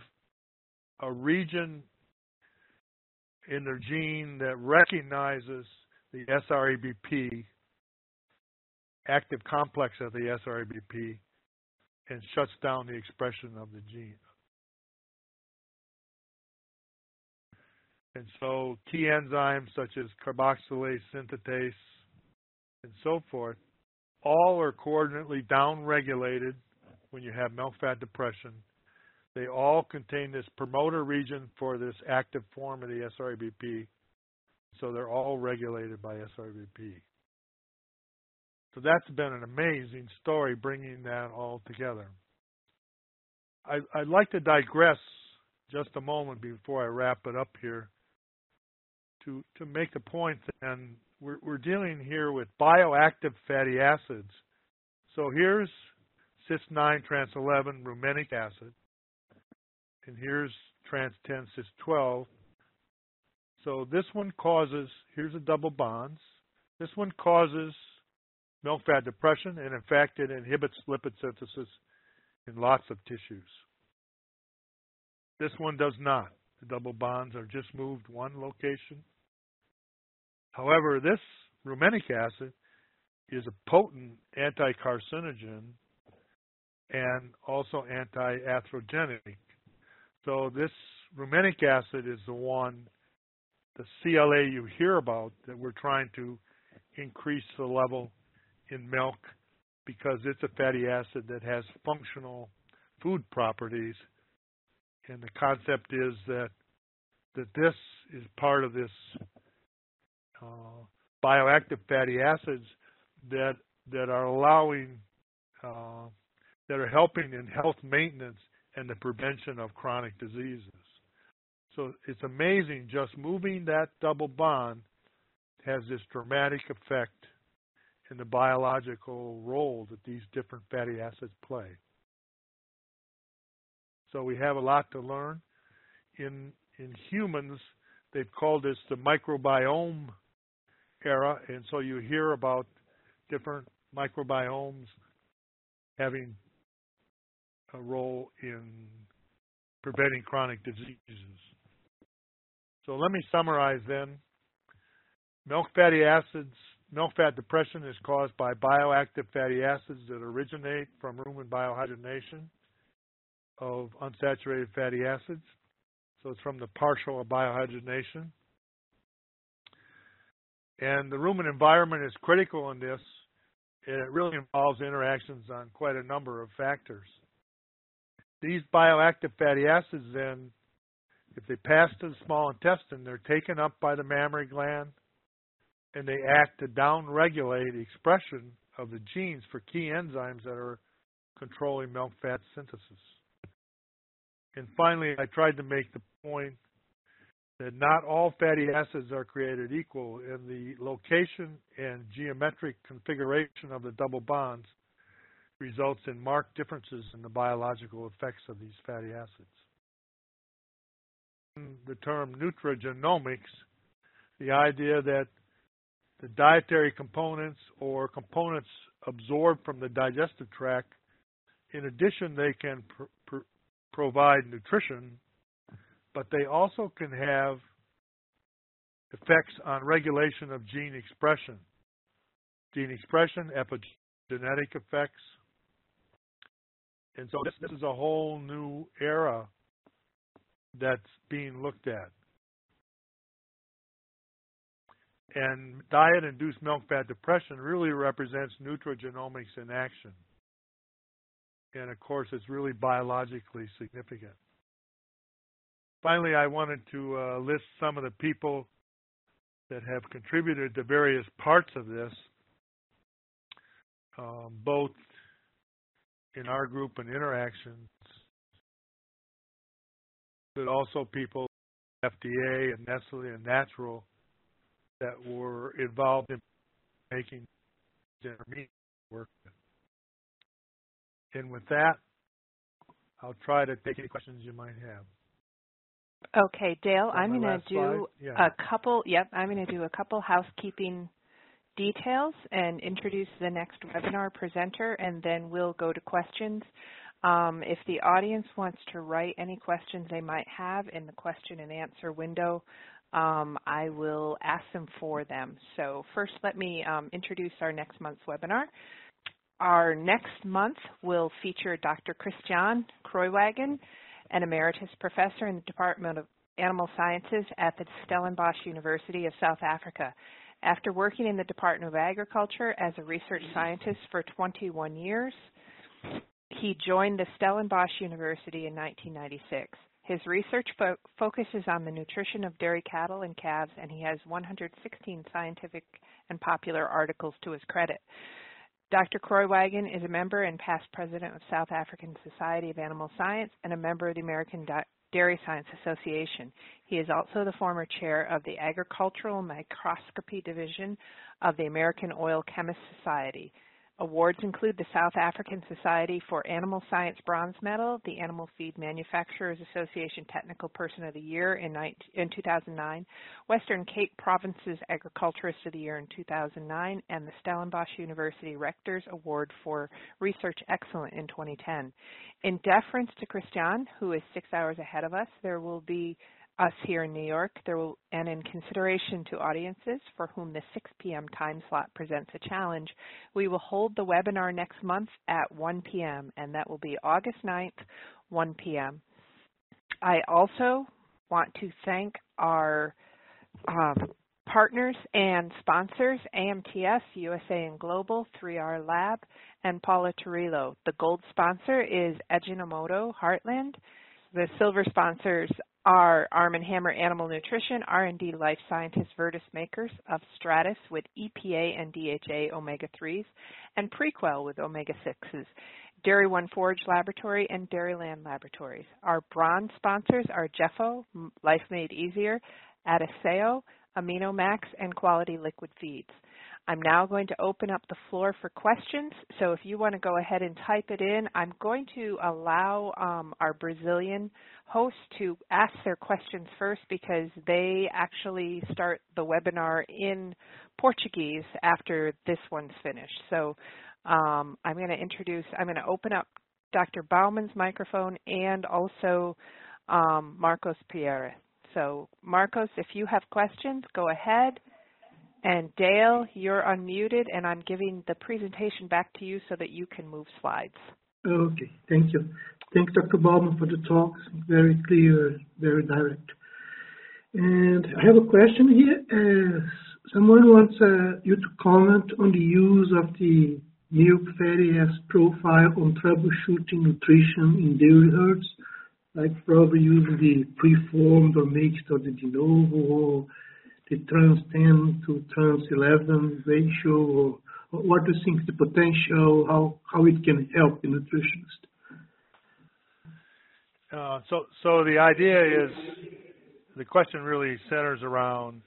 a region in their gene that recognizes the SRABP, active complex of the SRABP, and shuts down the expression of the gene. And so key enzymes such as carboxylase, synthetase, and so forth, all are coordinately downregulated when you have milk fat depression. They all contain this promoter region for this active form of the SRABP. So they're all regulated by SRABP. So that's been an amazing story, bringing that all together. I'd like to digress just a moment before I wrap it up here to make the point that we're dealing here with bioactive fatty acids. So here's cis9-trans11 rumenic acid, and here's trans10-cis12. So this one causes, here's a double bonds, this one causes milk fat depression, and in fact it inhibits lipid synthesis in lots of tissues. This one does not. The double bonds are just moved one location. However, this rumenic acid is a potent anti-carcinogen and also anti-atherogenic. So this rumenic acid is the one, the CLA you hear about, that we're trying to increase the level in milk because it's a fatty acid that has functional food properties. And the concept is that this is part of this bioactive fatty acids that are allowing, that are helping in health maintenance and the prevention of chronic diseases. So it's amazing, just moving that double bond has this dramatic effect in the biological role that these different fatty acids play. So we have a lot to learn. In humans, they've called this the microbiome era, and so you hear about different microbiomes having a role in preventing chronic diseases. So let me summarize then. Milk fatty acids, milk fat depression is caused by bioactive fatty acids that originate from rumen biohydrogenation of unsaturated fatty acids. So it's from the partial biohydrogenation. And the rumen environment is critical in this, and it really involves interactions on quite a number of factors. These bioactive fatty acids then, if they pass to the small intestine, they're taken up by the mammary gland, and they act to downregulate the expression of the genes for key enzymes that are controlling milk fat synthesis. And finally, I tried to make the point that not all fatty acids are created equal, and the location and geometric configuration of the double bonds results in marked differences in the biological effects of these fatty acids. The term nutrigenomics, the idea that the dietary components or components absorbed from the digestive tract, in addition, they can provide nutrition, but they also can have effects on regulation of gene expression, epigenetic effects. And so this is a whole new era that's being looked at. And diet-induced milk fat depression really represents nutrigenomics in action. And of course, it's really biologically significant. Finally, I wanted to list some of the people that have contributed to various parts of this, both in our group and interactions, but also people at FDA and Nestle and Natural that were involved in making their meeting work. And with that, I'll try to take any questions you might have. Okay, Dale, I'm going to do a couple housekeeping details and introduce the next webinar presenter, and then we'll go to questions. If the audience wants to write any questions they might have in the question and answer window, I will ask them for them. So first, let me introduce our next month's webinar. Our next month will feature Dr. Christian Kruijwagen, an emeritus professor in the Department of Animal Sciences at the Stellenbosch University of South Africa. After working in the Department of Agriculture as a research scientist for 21 years, he joined the Stellenbosch University in 1996. His research focuses on the nutrition of dairy cattle and calves, and he has 116 scientific and popular articles to his credit. Dr. Kruijwagen is a member and past president of South African Society of Animal Science and a member of the American Dairy Science Association. He is also the former chair of the Agricultural Microscopy Division of the American Oil Chemists Society. Awards include the South African Society for Animal Science Bronze Medal, the Animal Feed Manufacturers Association Technical Person of the Year in 2009, Western Cape Province's Agriculturist of the Year in 2009, and the Stellenbosch University Rector's Award for Research Excellence in 2010. In deference to Christian, who is 6 hours ahead of us, there will be us here in New York, and in consideration to audiences for whom the 6 p.m. time slot presents a challenge, we will hold the webinar next month at 1 p.m., and that will be August 9th, 1 p.m. I also want to thank our partners and sponsors, AMTS, USA and Global, 3R Lab, and Paula Turiello. The gold sponsor is Ajinomoto Heartland. The silver sponsors are Arm & Hammer Animal Nutrition, R&D Life Scientist Virtus Makers of Stratus with EPA and DHA omega-3s, and Prequel with omega-6s, Dairy One Forage Laboratory, and Dairyland Laboratories. Our bronze sponsors are Jeffo, Life Made Easier, Adiseo, AminoMax, and Quality Liquid Feeds. I'm now going to open up the floor for questions, so if you want to go ahead and type it in, I'm going to allow our Brazilian hosts to ask their questions first, because they actually start the webinar in Portuguese after this one's finished. So I'm going to open up Dr. Bauman's microphone and also Marcos Pereira. So Marcos, if you have questions, go ahead. And Dale, you're unmuted, and I'm giving the presentation back to you so that you can move slides. Okay, thank you. Thank Dr. Ballman for the talks. Very clear, very direct. And I have a question here. Someone wants you to comment on the use of the milk fatty acid profile on troubleshooting nutrition in dairy herds, like probably using the preformed or mixed or the de novo, or the trans-10 to trans-11 ratio, or what do you think the potential, how it can help the nutritionist? So the idea is, the question really centers around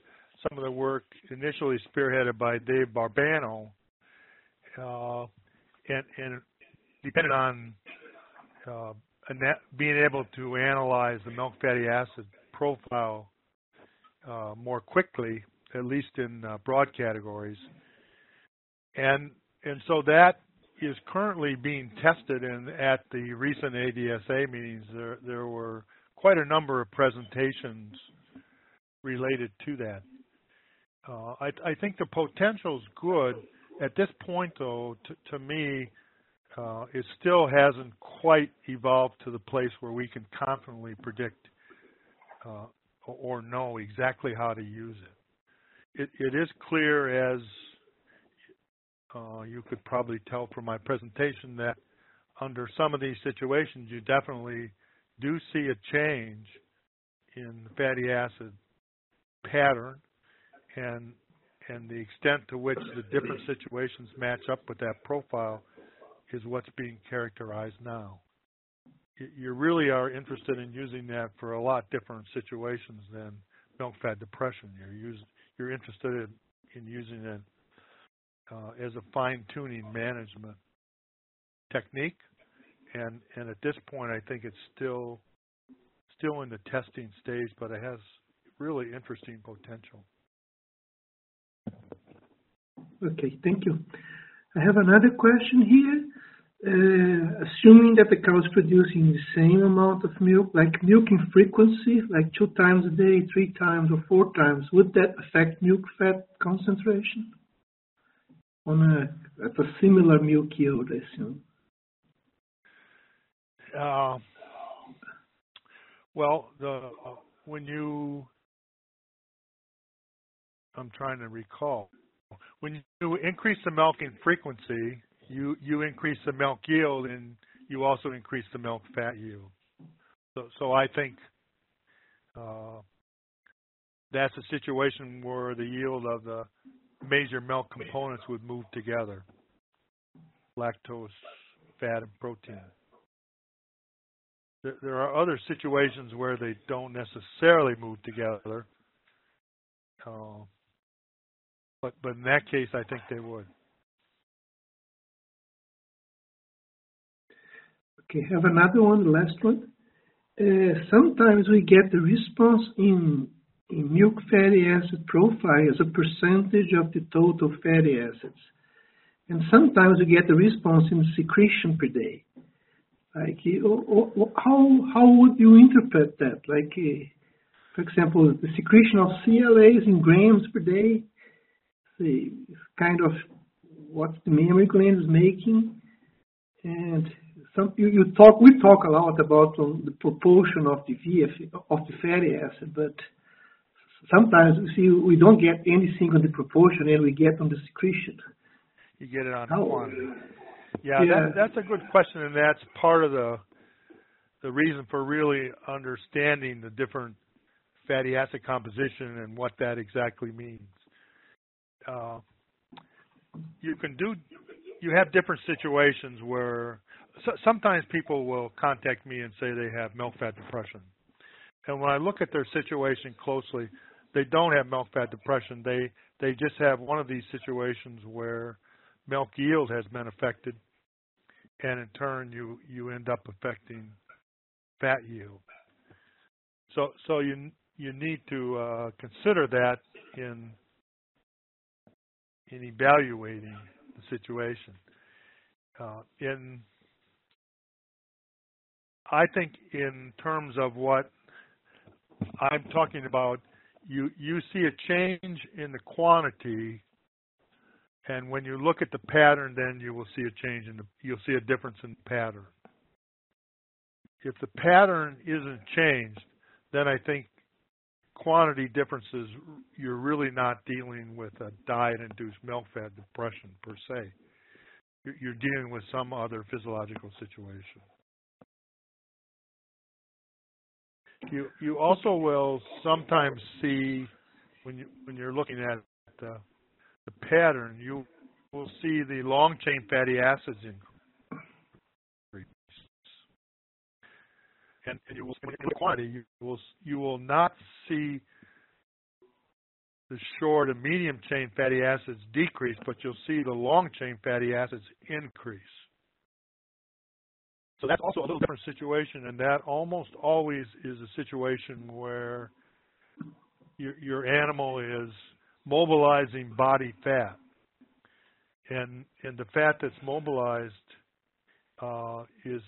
some of the work initially spearheaded by Dave Barbano, and depended on being able to analyze the milk fatty acid profile more quickly, at least in broad categories, and so that is currently being tested. And at the recent ADSA meetings, there were quite a number of presentations related to that. I think the potential's good. At this point, though, to me, it still hasn't quite evolved to the place where we can confidently predict or know exactly how to use it. It is clear, as you could probably tell from my presentation, that under some of these situations, you definitely do see a change in the fatty acid pattern, and the extent to which the different situations match up with that profile is what's being characterized now. You really are interested in using that for a lot different situations than milk fat depression. You're interested in using it as a fine-tuning management technique, And at this point, I think it's still in the testing stage, but it has really interesting potential. Okay, thank you. I have another question here. Assuming that the cow is producing the same amount of milk, like milking frequency, like 2 times a day, 3 times or 4 times, would that affect milk fat concentration on at a similar milk yield, I assume? Well, I'm trying to recall. When you increase the milking frequency, you increase the milk yield, and you also increase the milk fat yield. So I think that's a situation where the yield of the major milk components would move together: lactose, fat, and protein. There are other situations where they don't necessarily move together, but in that case, I think they would. Okay, have another one, last one. Sometimes we get the response in milk fatty acid profile as a percentage of the total fatty acids. And sometimes we get the response in secretion per day. Like, how would you interpret that? Like, for example, the secretion of CLAs in grams per day, is kind of what the mammary gland is making. And we talk a lot about the proportion of the fatty acid, but sometimes we don't get anything on the proportion, and we get on the secretion. You get it on quantity. Yeah. That's a good question, and that's part of the reason for really understanding the different fatty acid composition and what that exactly means. You have different situations where sometimes people will contact me and say they have milk fat depression. And when I look at their situation closely, they don't have milk fat depression. They just have one of these situations where milk yield has been affected, and in turn you end up affecting fat yield. So you need to consider that in evaluating the situation. I think in terms of what I'm talking about, you see a change in the quantity, and when you look at the pattern, then you will see a change you'll see a difference in the pattern. If the pattern isn't changed, then I think quantity differences, you're really not dealing with a diet-induced milk fat depression per se. You're dealing with some other physiological situation. You also will sometimes see, when you're looking at the pattern, you will see the long-chain fatty acids increase, and you will see in quantity. You will not see the short and medium-chain fatty acids decrease, but you'll see the long-chain fatty acids increase. So that's also a little different situation, and that almost always is a situation where your animal is mobilizing body fat, and the fat that's mobilized is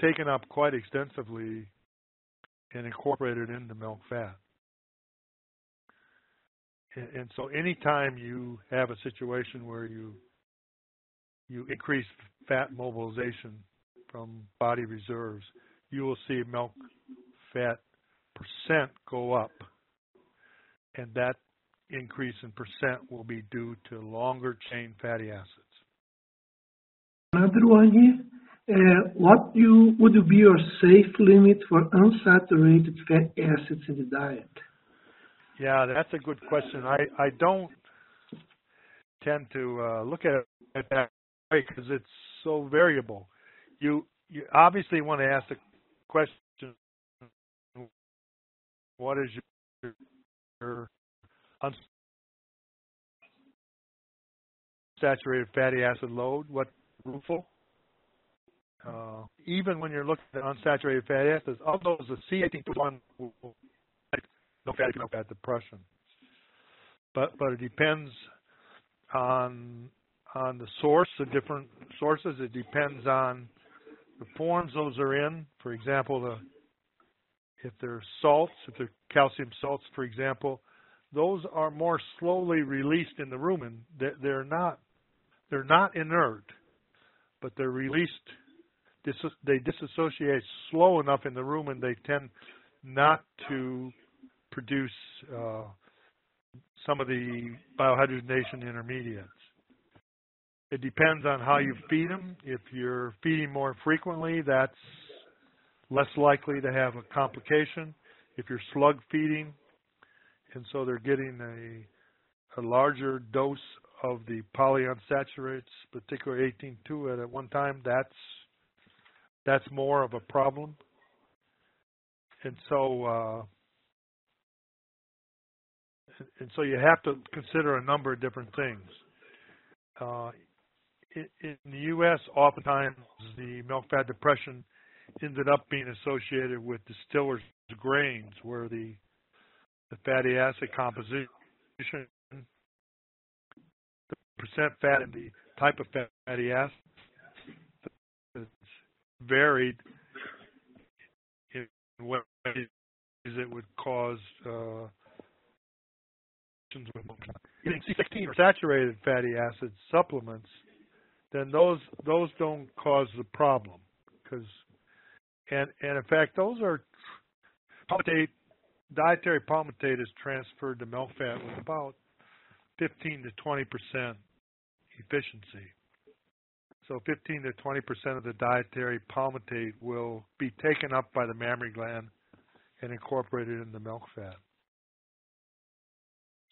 taken up quite extensively and incorporated into milk fat. And so anytime you have a situation where you increase fat mobilization from body reserves, you will see milk fat percent go up, and that increase in percent will be due to longer chain fatty acids. Another one here. What would be your safe limit for unsaturated fat acids in the diet? Yeah, that's a good question. I don't tend to look at it that way because it's so variable. You obviously want to ask the question, what is your unsaturated fatty acid load? What even when you're looking at unsaturated fatty acids, of those, the C1821 will make no fat depression. But it depends on the source, the different sources. It depends on the forms those are in. For example, if they're salts, if they're calcium salts, for example, those are more slowly released in the rumen. They're not inert, but they're released. They disassociate slow enough in the rumen. They tend not to produce some of the biohydrogenation intermediates. It depends on how you feed them. If you're feeding more frequently, that's less likely to have a complication. If you're slug feeding, and so they're getting a larger dose of the polyunsaturates, particularly 18-2 at one time, that's more of a problem. And so you have to consider a number of different things. In the U.S., oftentimes the milk fat depression ended up being associated with distillers' grains, where the fatty acid composition, the percent fat and the type of fatty acid varied in ways it would cause eating C16 or saturated fatty acid supplements, then those don't cause the problem, because and in fact those are dietary palmitate is transferred to milk fat with about 15% to 20% efficiency. So 15% to 20% of the dietary palmitate will be taken up by the mammary gland and incorporated in the milk fat.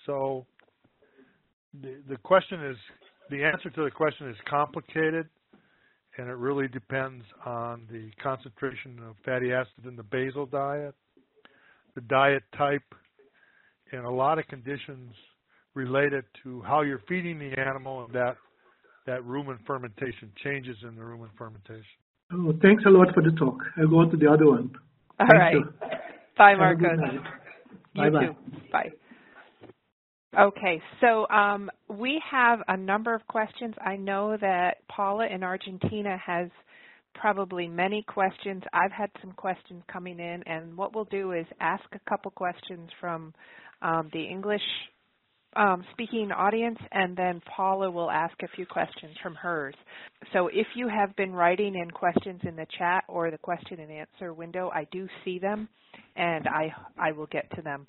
So the answer to the question is complicated, and it really depends on the concentration of fatty acids in the basal diet, the diet type, and a lot of conditions related to how you're feeding the animal and that rumen fermentation, changes in the rumen fermentation. Oh, thanks a lot for the talk. I'll go on to the other one. All right. Thank you. Bye, Marcos. Bye. Okay, so we have a number of questions. I know that Paula in Argentina has probably many questions. I've had some questions coming in, and what we'll do is ask a couple questions from the English speaking audience, and then Paula will ask a few questions from hers. So if you have been writing in questions in the chat or the question and answer window, I do see them, and I will get to them.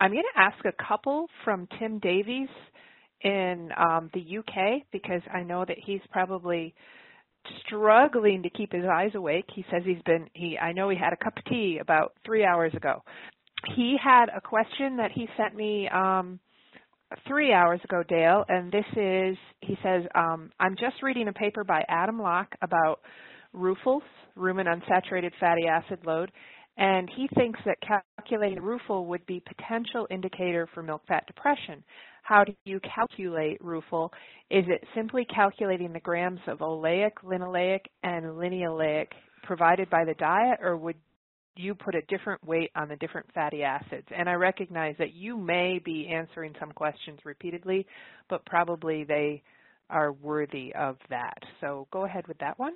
I'm going to ask a couple from Tim Davies in the UK, because I know that he's probably struggling to keep his eyes awake. He says I know he had a cup of tea about 3 hours ago. He had a question that he sent me 3 hours ago, Dale, and this is, he says, I'm just reading a paper by Adam Lock about RUFLs, rumen unsaturated fatty acid load, and he thinks that calculating RUFL would be potential indicator for milk fat depression. How do you calculate RUFL? Is it simply calculating the grams of oleic, linoleic, and linoleic provided by the diet, or would you put a different weight on the different fatty acids? And I recognize that you may be answering some questions repeatedly, but probably they are worthy of that. So go ahead with that one.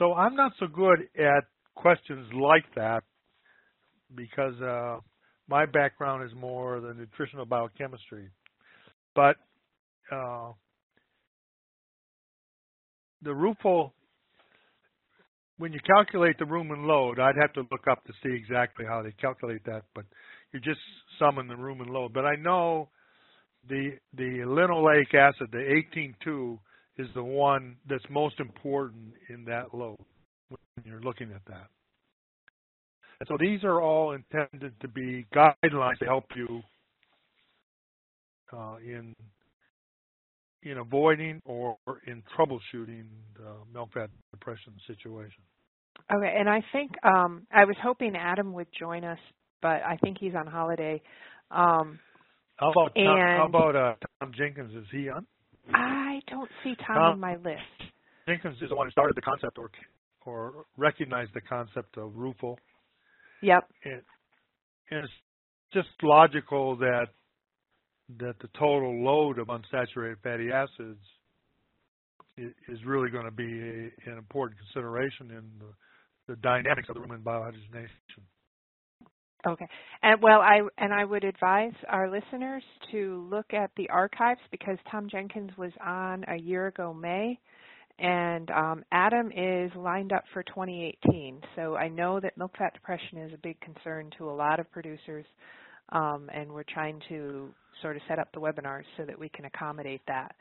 So I'm not so good at questions like that, because my background is more the nutritional biochemistry. But the RUFL, when you calculate the rumen load, I'd have to look up to see exactly how they calculate that, but you're just summing the rumen load. But I know the linoleic acid, the 18-2, is the one that's most important in that load when you're looking at that. And so these are all intended to be guidelines to help you in avoiding or in troubleshooting the milk fat depression situation. Okay, and I think I was hoping Adam would join us, but I think he's on holiday. How about Tom Jenkins? Is he on? I don't see Tom on my list. Jenkins is the one who started the concept or recognized the concept of RUFO. Yep. And it's just logical that the total load of unsaturated fatty acids is really going to be an important consideration in the dynamics of the rumen biohydrogenation. Okay, and well, I would advise our listeners to look at the archives, because Tom Jenkins was on a year ago May, and Adam is lined up for 2018. So I know that milk fat depression is a big concern to a lot of producers, and we're trying to sort of set up the webinars so that we can accommodate that.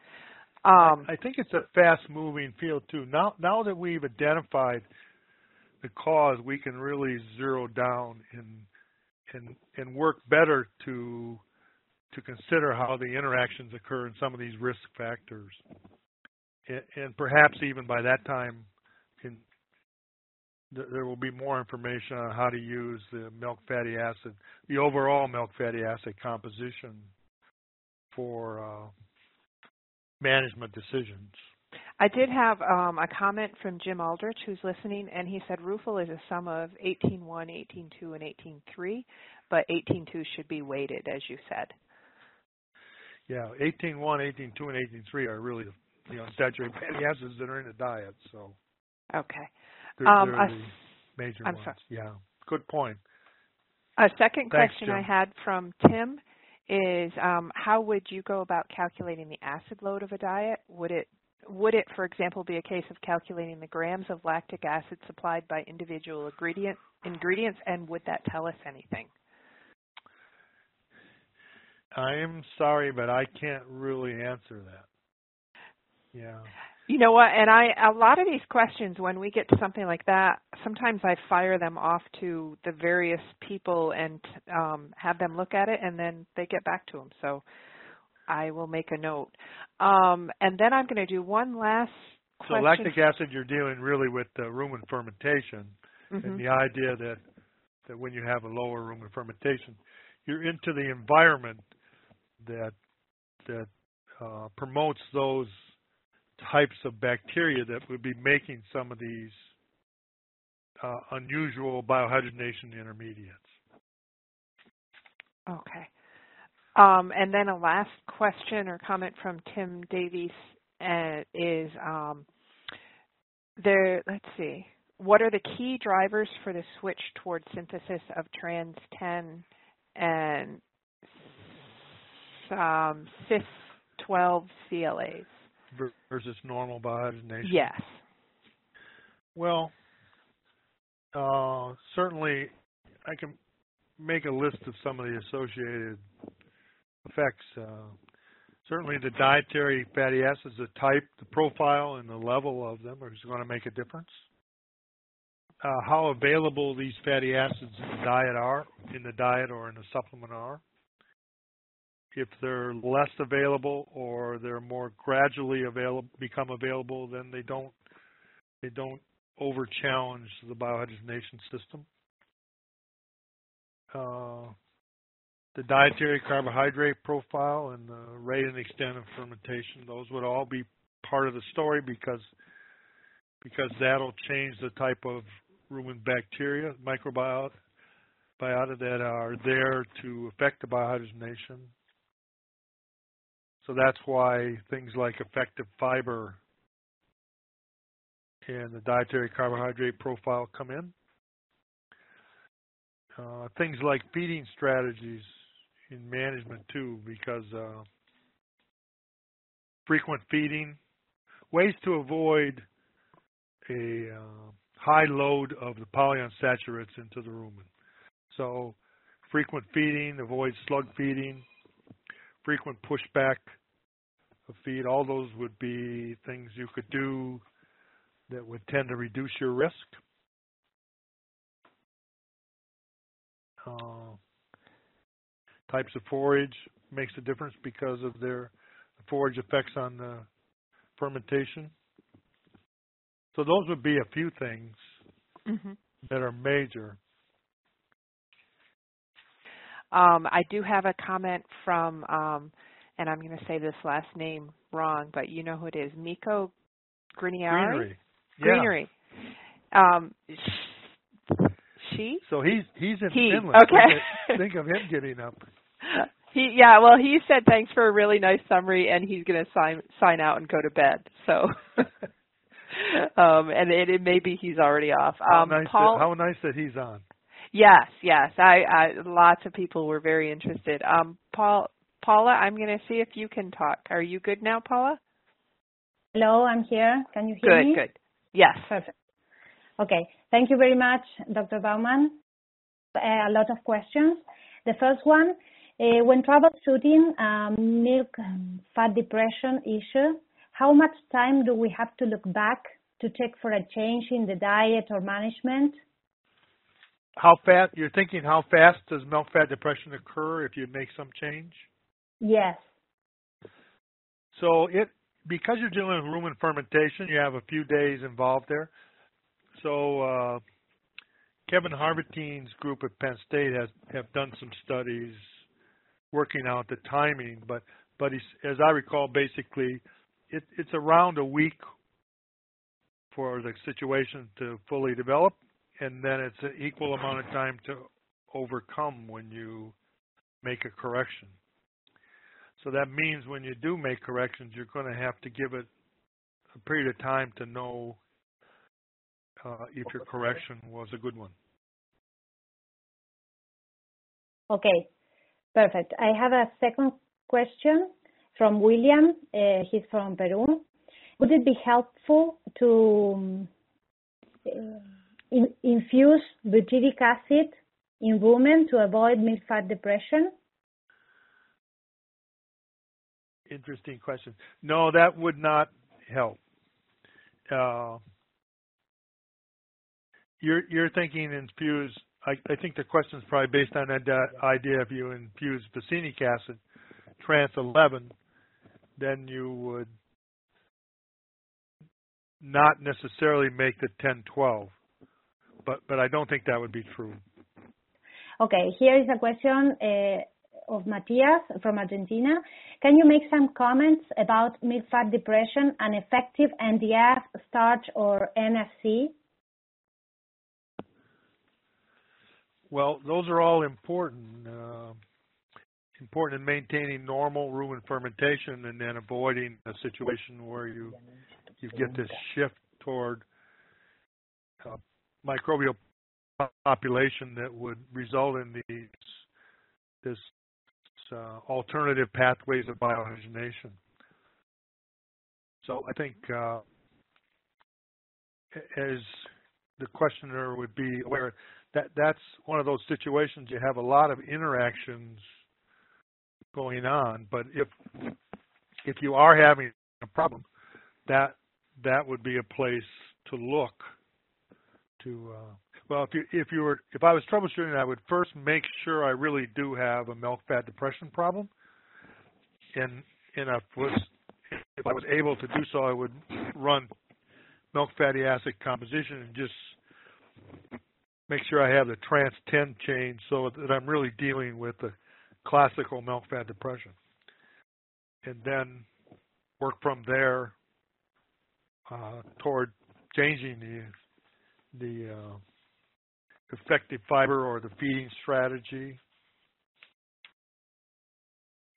I think it's a fast-moving field too. Now that we've identified the cause, we can really zero down and work better to consider how the interactions occur in some of these risk factors, and perhaps even by that time, there will be more information on how to use the milk fatty acid, the overall milk fatty acid composition for management decisions. I did have a comment from Jim Aldrich, who's listening, and he said RUFL is a sum of 18.1, 18.2, and 18.3, but 18.2 should be weighted, as you said. Yeah, 18.1, 18.2, and 18.3 are really the unsaturated fatty acids that are in the diet. So okay, they're the major ones. Sorry. Yeah, good point. A second question Jim. I had from Tim is how would you go about calculating the acid load of a diet? Would it, for example, be a case of calculating the grams of lactic acid supplied by individual ingredients, and would that tell us anything? I am sorry, but I can't really answer that. Yeah. You know what, and a lot of these questions, when we get to something like that, sometimes I fire them off to the various people and have them look at it, and then they get back to them. So I will make a note. And then I'm going to do one last question. So lactic acid, you're dealing really with the rumen fermentation, and the idea that when you have a lower rumen fermentation, you're into the environment that promotes those types of bacteria that would be making some of these unusual biohydrogenation intermediates. Okay. And then a last question or comment from Tim Davies is, let's see, what are the key drivers for the switch toward synthesis of trans 10 and cis 12 CLAs? Versus normal biohydrogenation? Yes. Well, certainly I can make a list of some of the associated effects. Certainly the dietary fatty acids, the type, the profile, and the level of them is going to make a difference. How available these fatty acids in the diet or in the supplement are. If they're less available or they're more gradually become available, then they don't over challenge the biohydrogenation system. The dietary carbohydrate profile and the rate and extent of fermentation, those would all be part of the story because that'll change the type of rumen bacteria, microbiota that are there to affect the biohydrogenation. So that's why things like effective fiber and the dietary carbohydrate profile come in. Things like feeding strategies in management too, because frequent feeding, ways to avoid a high load of the polyunsaturates into the rumen. So frequent feeding, avoid slug feeding, frequent pushback of feed, all those would be things you could do that would tend to reduce your risk. Types of forage makes a difference because of their forage effects on the fermentation. So those would be a few things that are major. I do have a comment from, and I'm going to say this last name wrong, but you know who it is, Miko Greenery. Yeah. She? So he's in Finland. Okay. Think of him getting up. Yeah, well, he said thanks for a really nice summary, and he's going to sign out and go to bed. So, and it maybe he's already off. How nice that he's on. Yes. I lots of people were very interested. Paula, I'm going to see if you can talk. Are you good now, Paula? Hello, I'm here. Can you hear me? Good. Yes. Perfect. Okay. Thank you very much, Dr. Bauman. A lot of questions. The first one, when troubleshooting milk fat depression issue, how much time do we have to look back to check for a change in the diet or management? You're thinking how fast does milk fat depression occur if you make some change? Yes. So because you're dealing with rumen fermentation, you have a few days involved there. So Kevin Harvatine's group at Penn State have done some studies working out the timing, but as I recall, basically it's around a week for the situation to fully develop, and then it's an equal amount of time to overcome when you make a correction. So that means when you do make corrections, you're going to have to give it a period of time to know if your correction was a good one. Okay, perfect. I have a second question from William. He's from Peru. Would it be helpful to infuse butyric acid in rumen to avoid milk fat depression? Interesting question. No, that would not help. You're thinking infuse. I think the question is probably based on that idea. If you infuse vaccinic acid, trans 11, then you would not necessarily make the 10-12. But I don't think that would be true. Okay, here is a question of Matias from Argentina. Can you make some comments about milk fat depression and effective NDF starch or NRC? Well, those are all important in maintaining normal rumen fermentation and then avoiding a situation where you get this shift toward microbial population that would result in this alternative pathways of biohydrogenation. So I think as the questioner would be aware, that's one of those situations you have a lot of interactions going on, but if you are having a problem, that would be a place to look to. Well, if I was troubleshooting, I would first make sure I really do have a milk fat depression problem, and if I was able to do so, I would run milk fatty acid composition and just make sure I have the trans 10 change so that I'm really dealing with the classical milk fat depression, and then work from there toward changing the effective fiber or the feeding strategy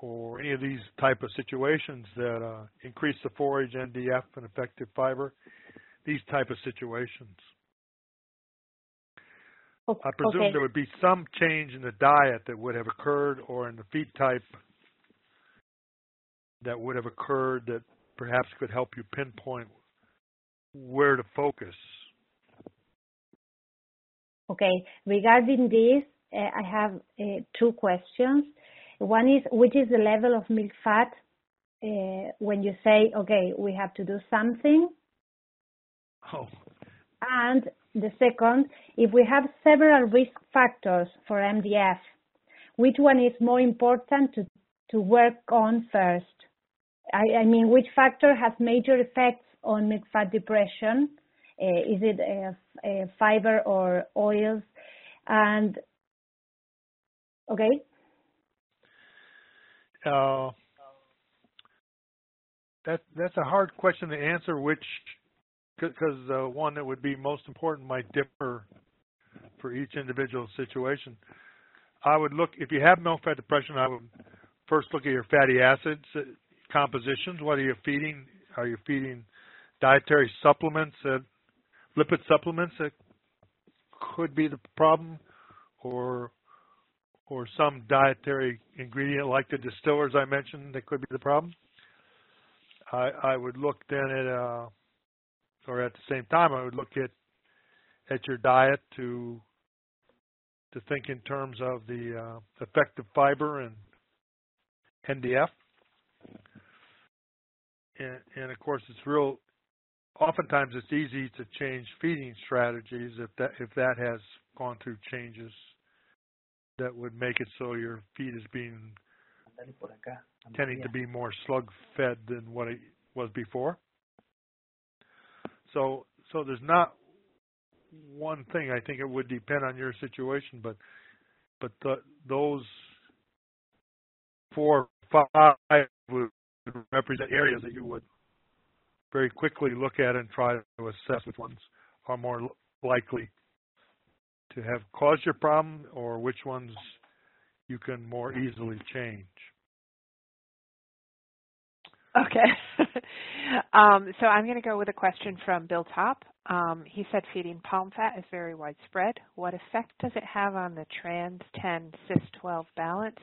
or any of these type of situations that increase the forage, NDF, and effective fiber, these type of situations. I presume there would be some change in the diet that would have occurred or in the feed type that would have occurred that perhaps could help you pinpoint where to focus. Okay. Regarding this, I have two questions. One is, which is the level of milk fat when you say, okay, we have to do something? Oh. And the second, if we have several risk factors for MDF, which one is more important to work on first? I mean, which factor has major effects on milk fat depression? Is it a fiber or oils? And okay. That's a hard question to answer. Which because the one that would be most important might differ for each individual situation. I would look, if you have milk fat depression, I would first look at your fatty acids compositions. What are you feeding? Are you feeding dietary supplements, lipid supplements that could be the problem, or some dietary ingredient like the distillers I mentioned that could be the problem? I would look then at, or at the same time, I would look at your diet to think in terms of the effective fiber and NDF. And of course, it's real. Oftentimes, it's easy to change feeding strategies if that has gone through changes that would make it so your feed is being tending to be more slug-fed than what it was before. So there's not one thing. I think it would depend on your situation, but those 4 or 5 would represent areas that you would very quickly look at and try to assess which ones are more likely to have caused your problem or which ones you can more easily change. Okay. So I'm going to go with a question from Bill Topp. He said feeding palm fat is very widespread. What effect does it have on the trans-10 cis-12 balance?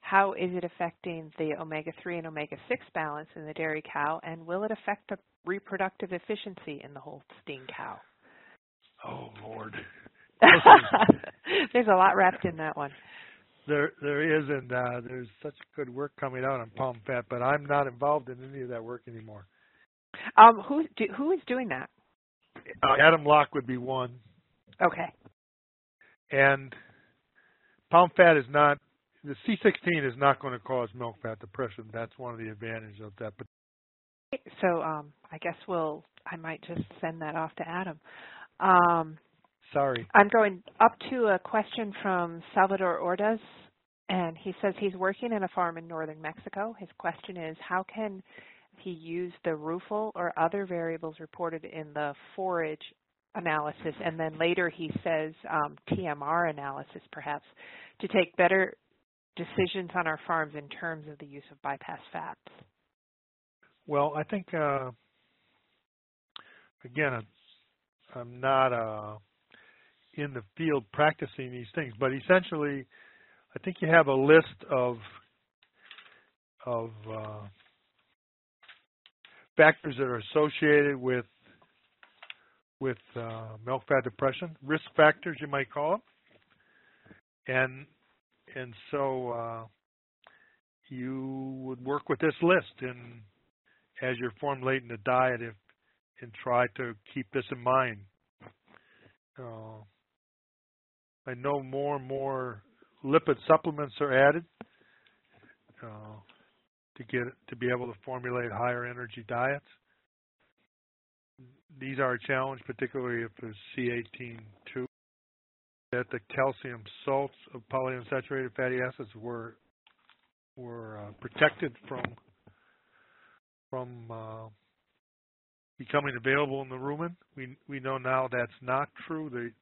How is it affecting the omega-3 and omega-6 balance in the dairy cow, and will it affect the reproductive efficiency in the Holstein cow? Oh, Lord. There's a lot wrapped in that one. There is, and there's such good work coming out on palm fat, but I'm not involved in any of that work anymore. Who is doing that? Adam Lock would be one. Okay. And palm fat is not, the C16 is not going to cause milk fat depression. That's one of the advantages of that. So I guess I might just send that off to Adam. Sorry. I'm going up to a question from Salvador Ordaz, and he says he's working in a farm in northern Mexico. His question is, how can he use the RUFL or other variables reported in the forage analysis, and then later he says TMR analysis perhaps, to take better decisions on our farms in terms of the use of bypass fats? Well, I think, again, I'm not in the field practicing these things, but essentially I think you have a list of factors that are associated with milk fat depression, risk factors you might call them, and so you would work with this list and as you're formulating the diet and try to keep this in mind. I know more and more lipid supplements are added to be able to formulate higher energy diets. These are a challenge, particularly if there's C18-2, that the calcium salts of polyunsaturated fatty acids were protected from becoming available in the rumen. We know now that's not true.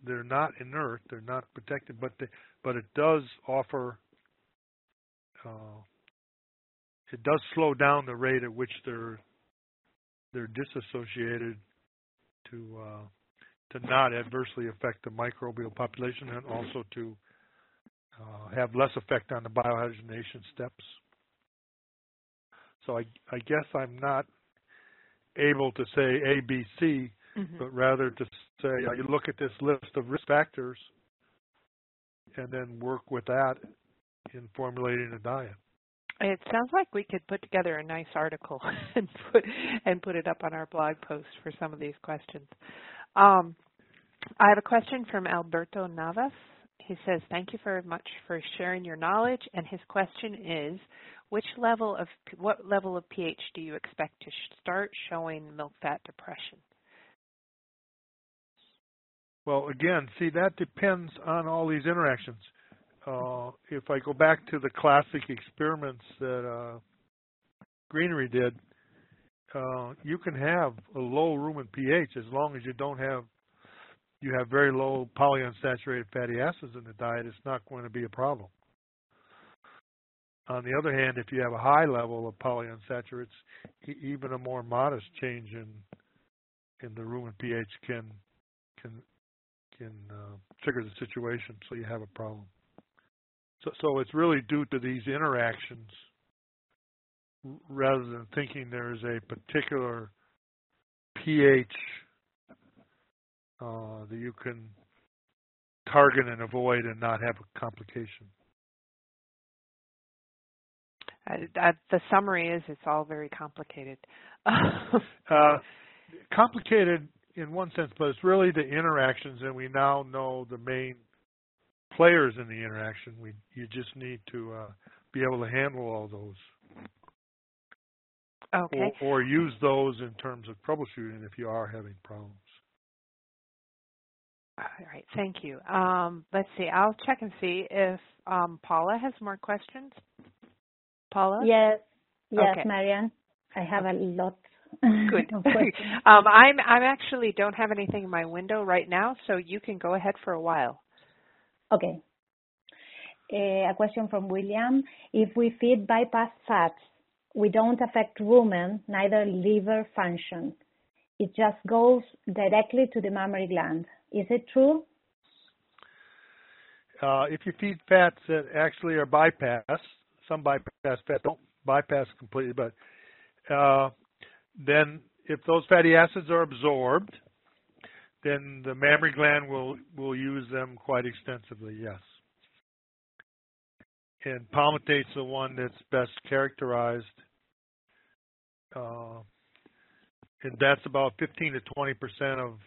They're not inert. They're not protected, but it does offer. It does slow down the rate at which they're disassociated to not adversely affect the microbial population and also to have less effect on the biohydrogenation steps. So I guess I'm not able to say A, B, C, but rather to say you look at this list of risk factors and then work with that in formulating a diet. It sounds like we could put together a nice article and put it up on our blog post for some of these questions. I have a question from Alberto Navas. He says, thank you very much for sharing your knowledge. And his question is, what level of pH do you expect to start showing milk fat depression? Well, again, see, that depends on all these interactions. If I go back to the classic experiments that Greenery did, you can have a low rumen pH as long as you don't have, you have very low polyunsaturated fatty acids in the diet, it's not going to be a problem. On the other hand, if you have a high level of polyunsaturates, even a more modest change in the rumen pH can trigger the situation, so you have a problem. So it's really due to these interactions rather than thinking there is a particular pH that you can target and avoid and not have a complication. The summary is it's all very complicated. Complicated in one sense, but it's really the interactions, and we now know the main players in the interaction. You just need to be able to handle all those. Okay. Or use those in terms of troubleshooting if you are having problems. All right, thank you. Let's see, I'll check and see if Paula has more questions. Paula? Yes, okay. Marianne, I have a lot. Good. I'm actually don't have anything in my window right now, so you can go ahead for a while. Okay. A question from William. If we feed bypass fats, we don't affect rumen, neither liver function. It just goes directly to the mammary gland. Is it true? If you feed fats that actually are bypassed, some bypass fats don't bypass completely, but then if those fatty acids are absorbed, then the mammary gland will use them quite extensively, yes. And palmitate's the one that's best characterized, and that's about 15 to 20% of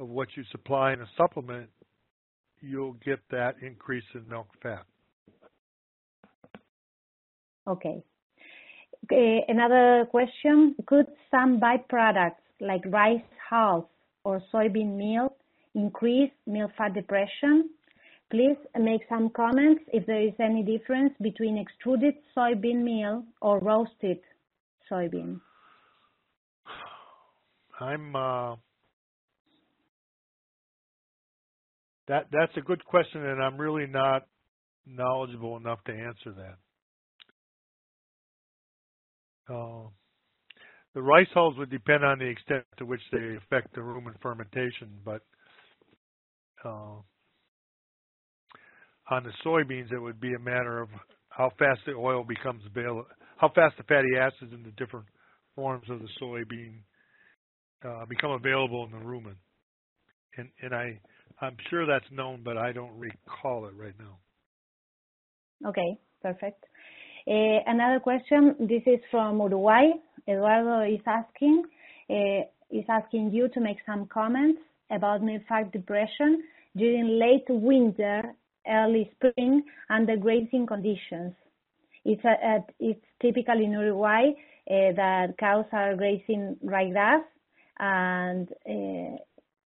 what you supply in a supplement. You'll get that increase in milk fat. Okay. Another question, could some byproducts like rice hulls or soybean meal increase milk fat depression? Please make some comments if there is any difference between extruded soybean meal or roasted soybean. That's a good question, and I'm really not knowledgeable enough to answer that. The rice hulls would depend on the extent to which they affect the rumen fermentation, but on the soybeans, it would be a matter of how fast the oil becomes available, how fast the fatty acids in the different forms of the soybean become available in the rumen. And I'm sure that's known, but I don't recall it right now. Okay, perfect. Another question, this is from Uruguay. Eduardo is asking you to make some comments about milk fat depression during late winter, early spring, under grazing conditions. It's typical in Uruguay that cows are grazing rye grass, and in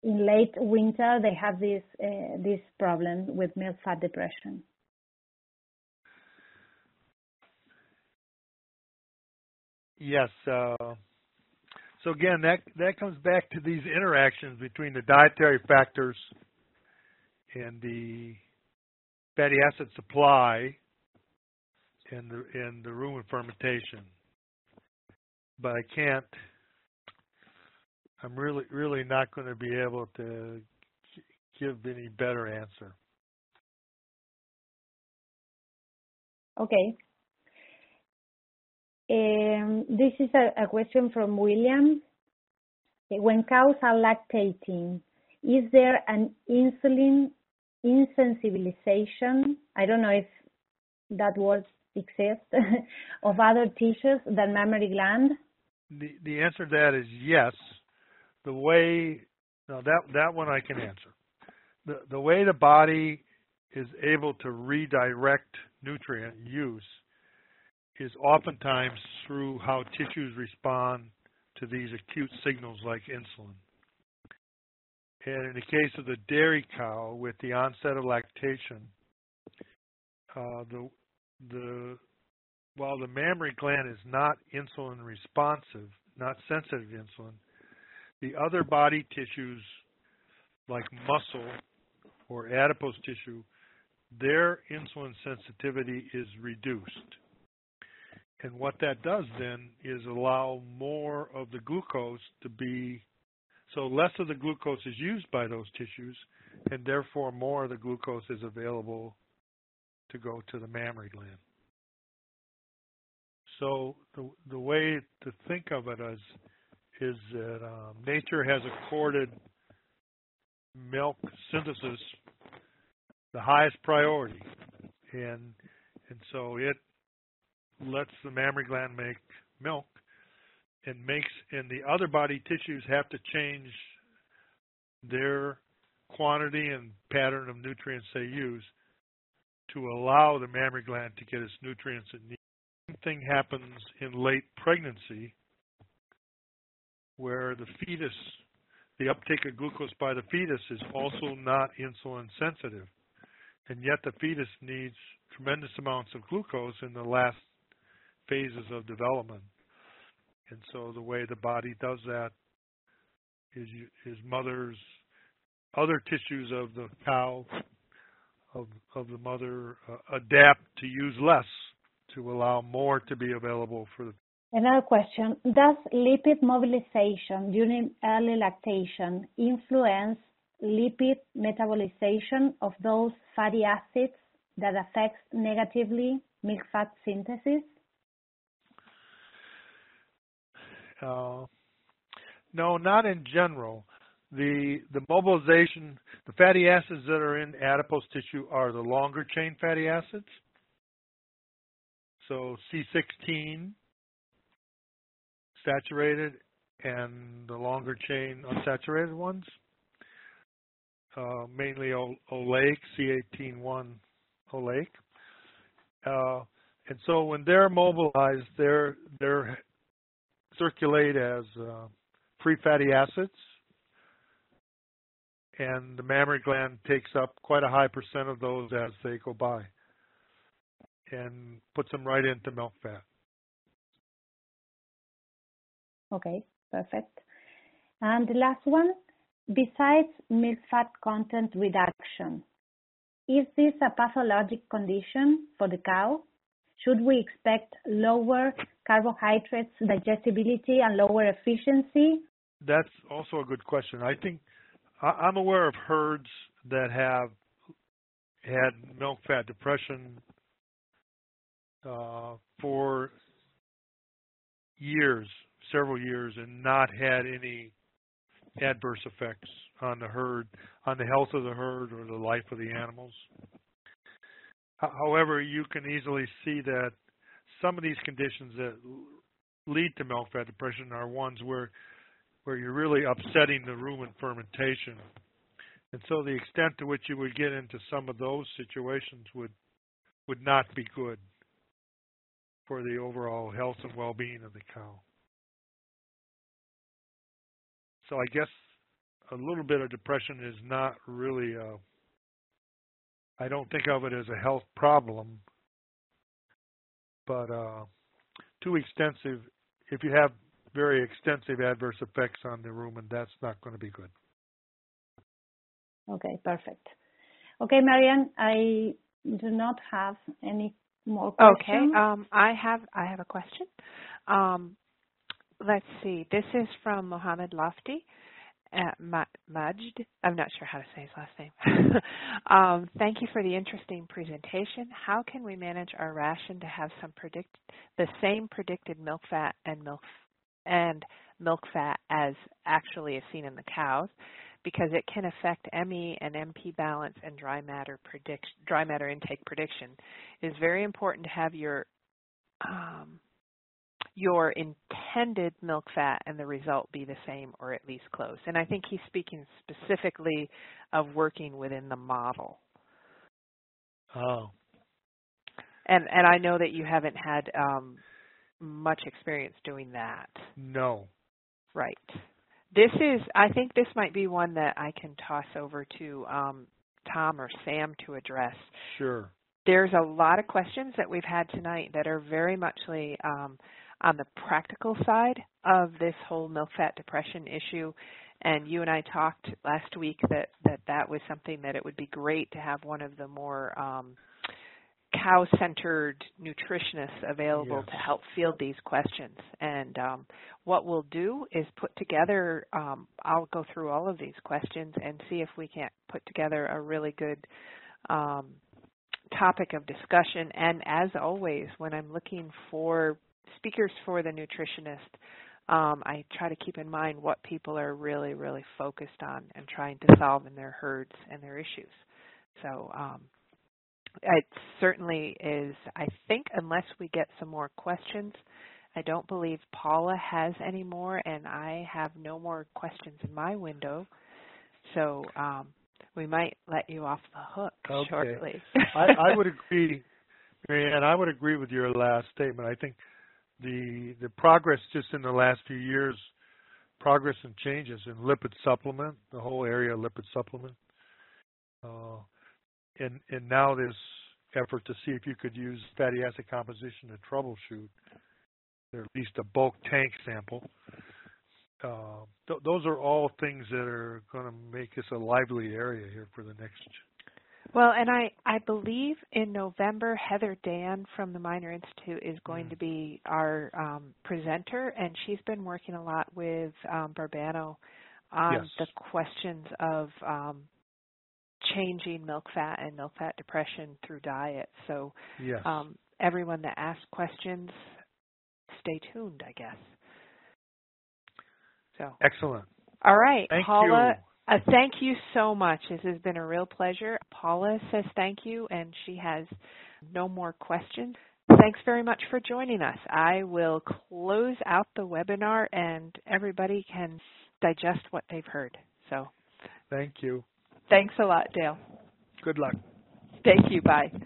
late winter they have this problem with milk fat depression. Yes. So again, that comes back to these interactions between the dietary factors and the fatty acid supply and the rumen fermentation. But I'm really not going to be able to give any better answer. Okay. This is a question from William. When cows are lactating, is there an insulin insensibilization? I don't know if that word exists of other tissues than mammary gland. The answer to that is yes. That one I can answer. The way the body is able to redirect nutrient use is oftentimes through how tissues respond to these acute signals like insulin. And in the case of the dairy cow, with the onset of lactation, the while the mammary gland is not insulin responsive, not sensitive to insulin, the other body tissues like muscle or adipose tissue, their insulin sensitivity is reduced. And what that does then is allow more of the glucose to be, so less of the glucose is used by those tissues, and therefore more of the glucose is available to go to the mammary gland. So the way to think of it is that nature has accorded milk synthesis the highest priority, and so it lets the mammary gland make milk, and the other body tissues have to change their quantity and pattern of nutrients they use to allow the mammary gland to get its nutrients it needs. Same thing happens in late pregnancy, where the fetus, the uptake of glucose by the fetus is also not insulin sensitive, and yet the fetus needs tremendous amounts of glucose in the last phases of development. And so the way the body does that is mother's other tissues of the cow, of the mother, adapt to use less to allow more to be available for the. Another question, does lipid mobilization during early lactation influence lipid metabolization of those fatty acids that affects negatively milk fat synthesis? No, not in general. The mobilization, the fatty acids that are in adipose tissue are the longer chain fatty acids. So C16 saturated and the longer chain unsaturated ones, mainly oleic, C18-1 oleic. And so when they're mobilized, they're circulate as free fatty acids, and the mammary gland takes up quite a high % of those as they go by and puts them right into milk fat. Okay, perfect. And the last one, besides milk fat content reduction, is this a pathologic condition for the cow? Should we expect lower carbohydrates digestibility and lower efficiency? That's also a good question. I think I'm aware of herds that have had milk fat depression for years, several years, and not had any adverse effects on the herd, on the health of the herd or the life of the animals. However, you can easily see that some of these conditions that lead to milk fat depression are ones where you're really upsetting the rumen fermentation. And so the extent to which you would get into some of those situations would not be good for the overall health and well-being of the cow. So I guess a little bit of depression is not really a, I don't think of it as a health problem, but too extensive, if you have very extensive adverse effects on the rumen, that's not going to be good. Okay, perfect. Okay, Marianne, I do not have any more questions. Okay, I have a question. Let's see, this is from Mohammed Lofty. Majd, I'm not sure how to say his last name. Thank you for the interesting presentation. How can we manage our ration to have some predicted milk fat and milk fat as actually is seen in the cows, because it can affect ME and MP balance and dry matter intake prediction. It is very important to have your intended milk fat and the result be the same or at least close. And I think he's speaking specifically of working within the model. Oh. And I know that you haven't had much experience doing that. No. Right. I think this might be one that I can toss over to Tom or Sam to address. Sure. There's a lot of questions that we've had tonight that are very much on the practical side of this whole milk fat depression issue. And you and I talked last week that was something that it would be great to have one of the more cow-centered nutritionists available to help field these questions. And what we'll do is put together, I'll go through all of these questions and see if we can't put together a really good topic of discussion. And as always, when I'm looking for speakers for the nutritionist, I try to keep in mind what people are really, really focused on and trying to solve in their herds and their issues. So it certainly is, I think, unless we get some more questions, I don't believe Paula has any more, and I have no more questions in my window. So we might let you off the hook shortly. I would agree, Marianne, I would agree with your last statement. I think the progress just in the last few years, progress and changes in lipid supplement, the whole area of lipid supplement, and now this effort to see if you could use fatty acid composition to troubleshoot, or at least a bulk tank sample. Those are all things that are going to make this a lively area here for the next. Well, and I believe in November, Heather Dan from the Minor Institute is going to be our presenter, and she's been working a lot with Barbano on the questions of changing milk fat and milk fat depression through diet. So everyone that asks questions, stay tuned, I guess. So excellent. All right, Paula. Thank you so much. This has been a real pleasure. Paula says thank you, and she has no more questions. Thanks very much for joining us. I will close out the webinar, and everybody can digest what they've heard. So, thank you. Thanks a lot, Dale. Good luck. Thank you. Bye.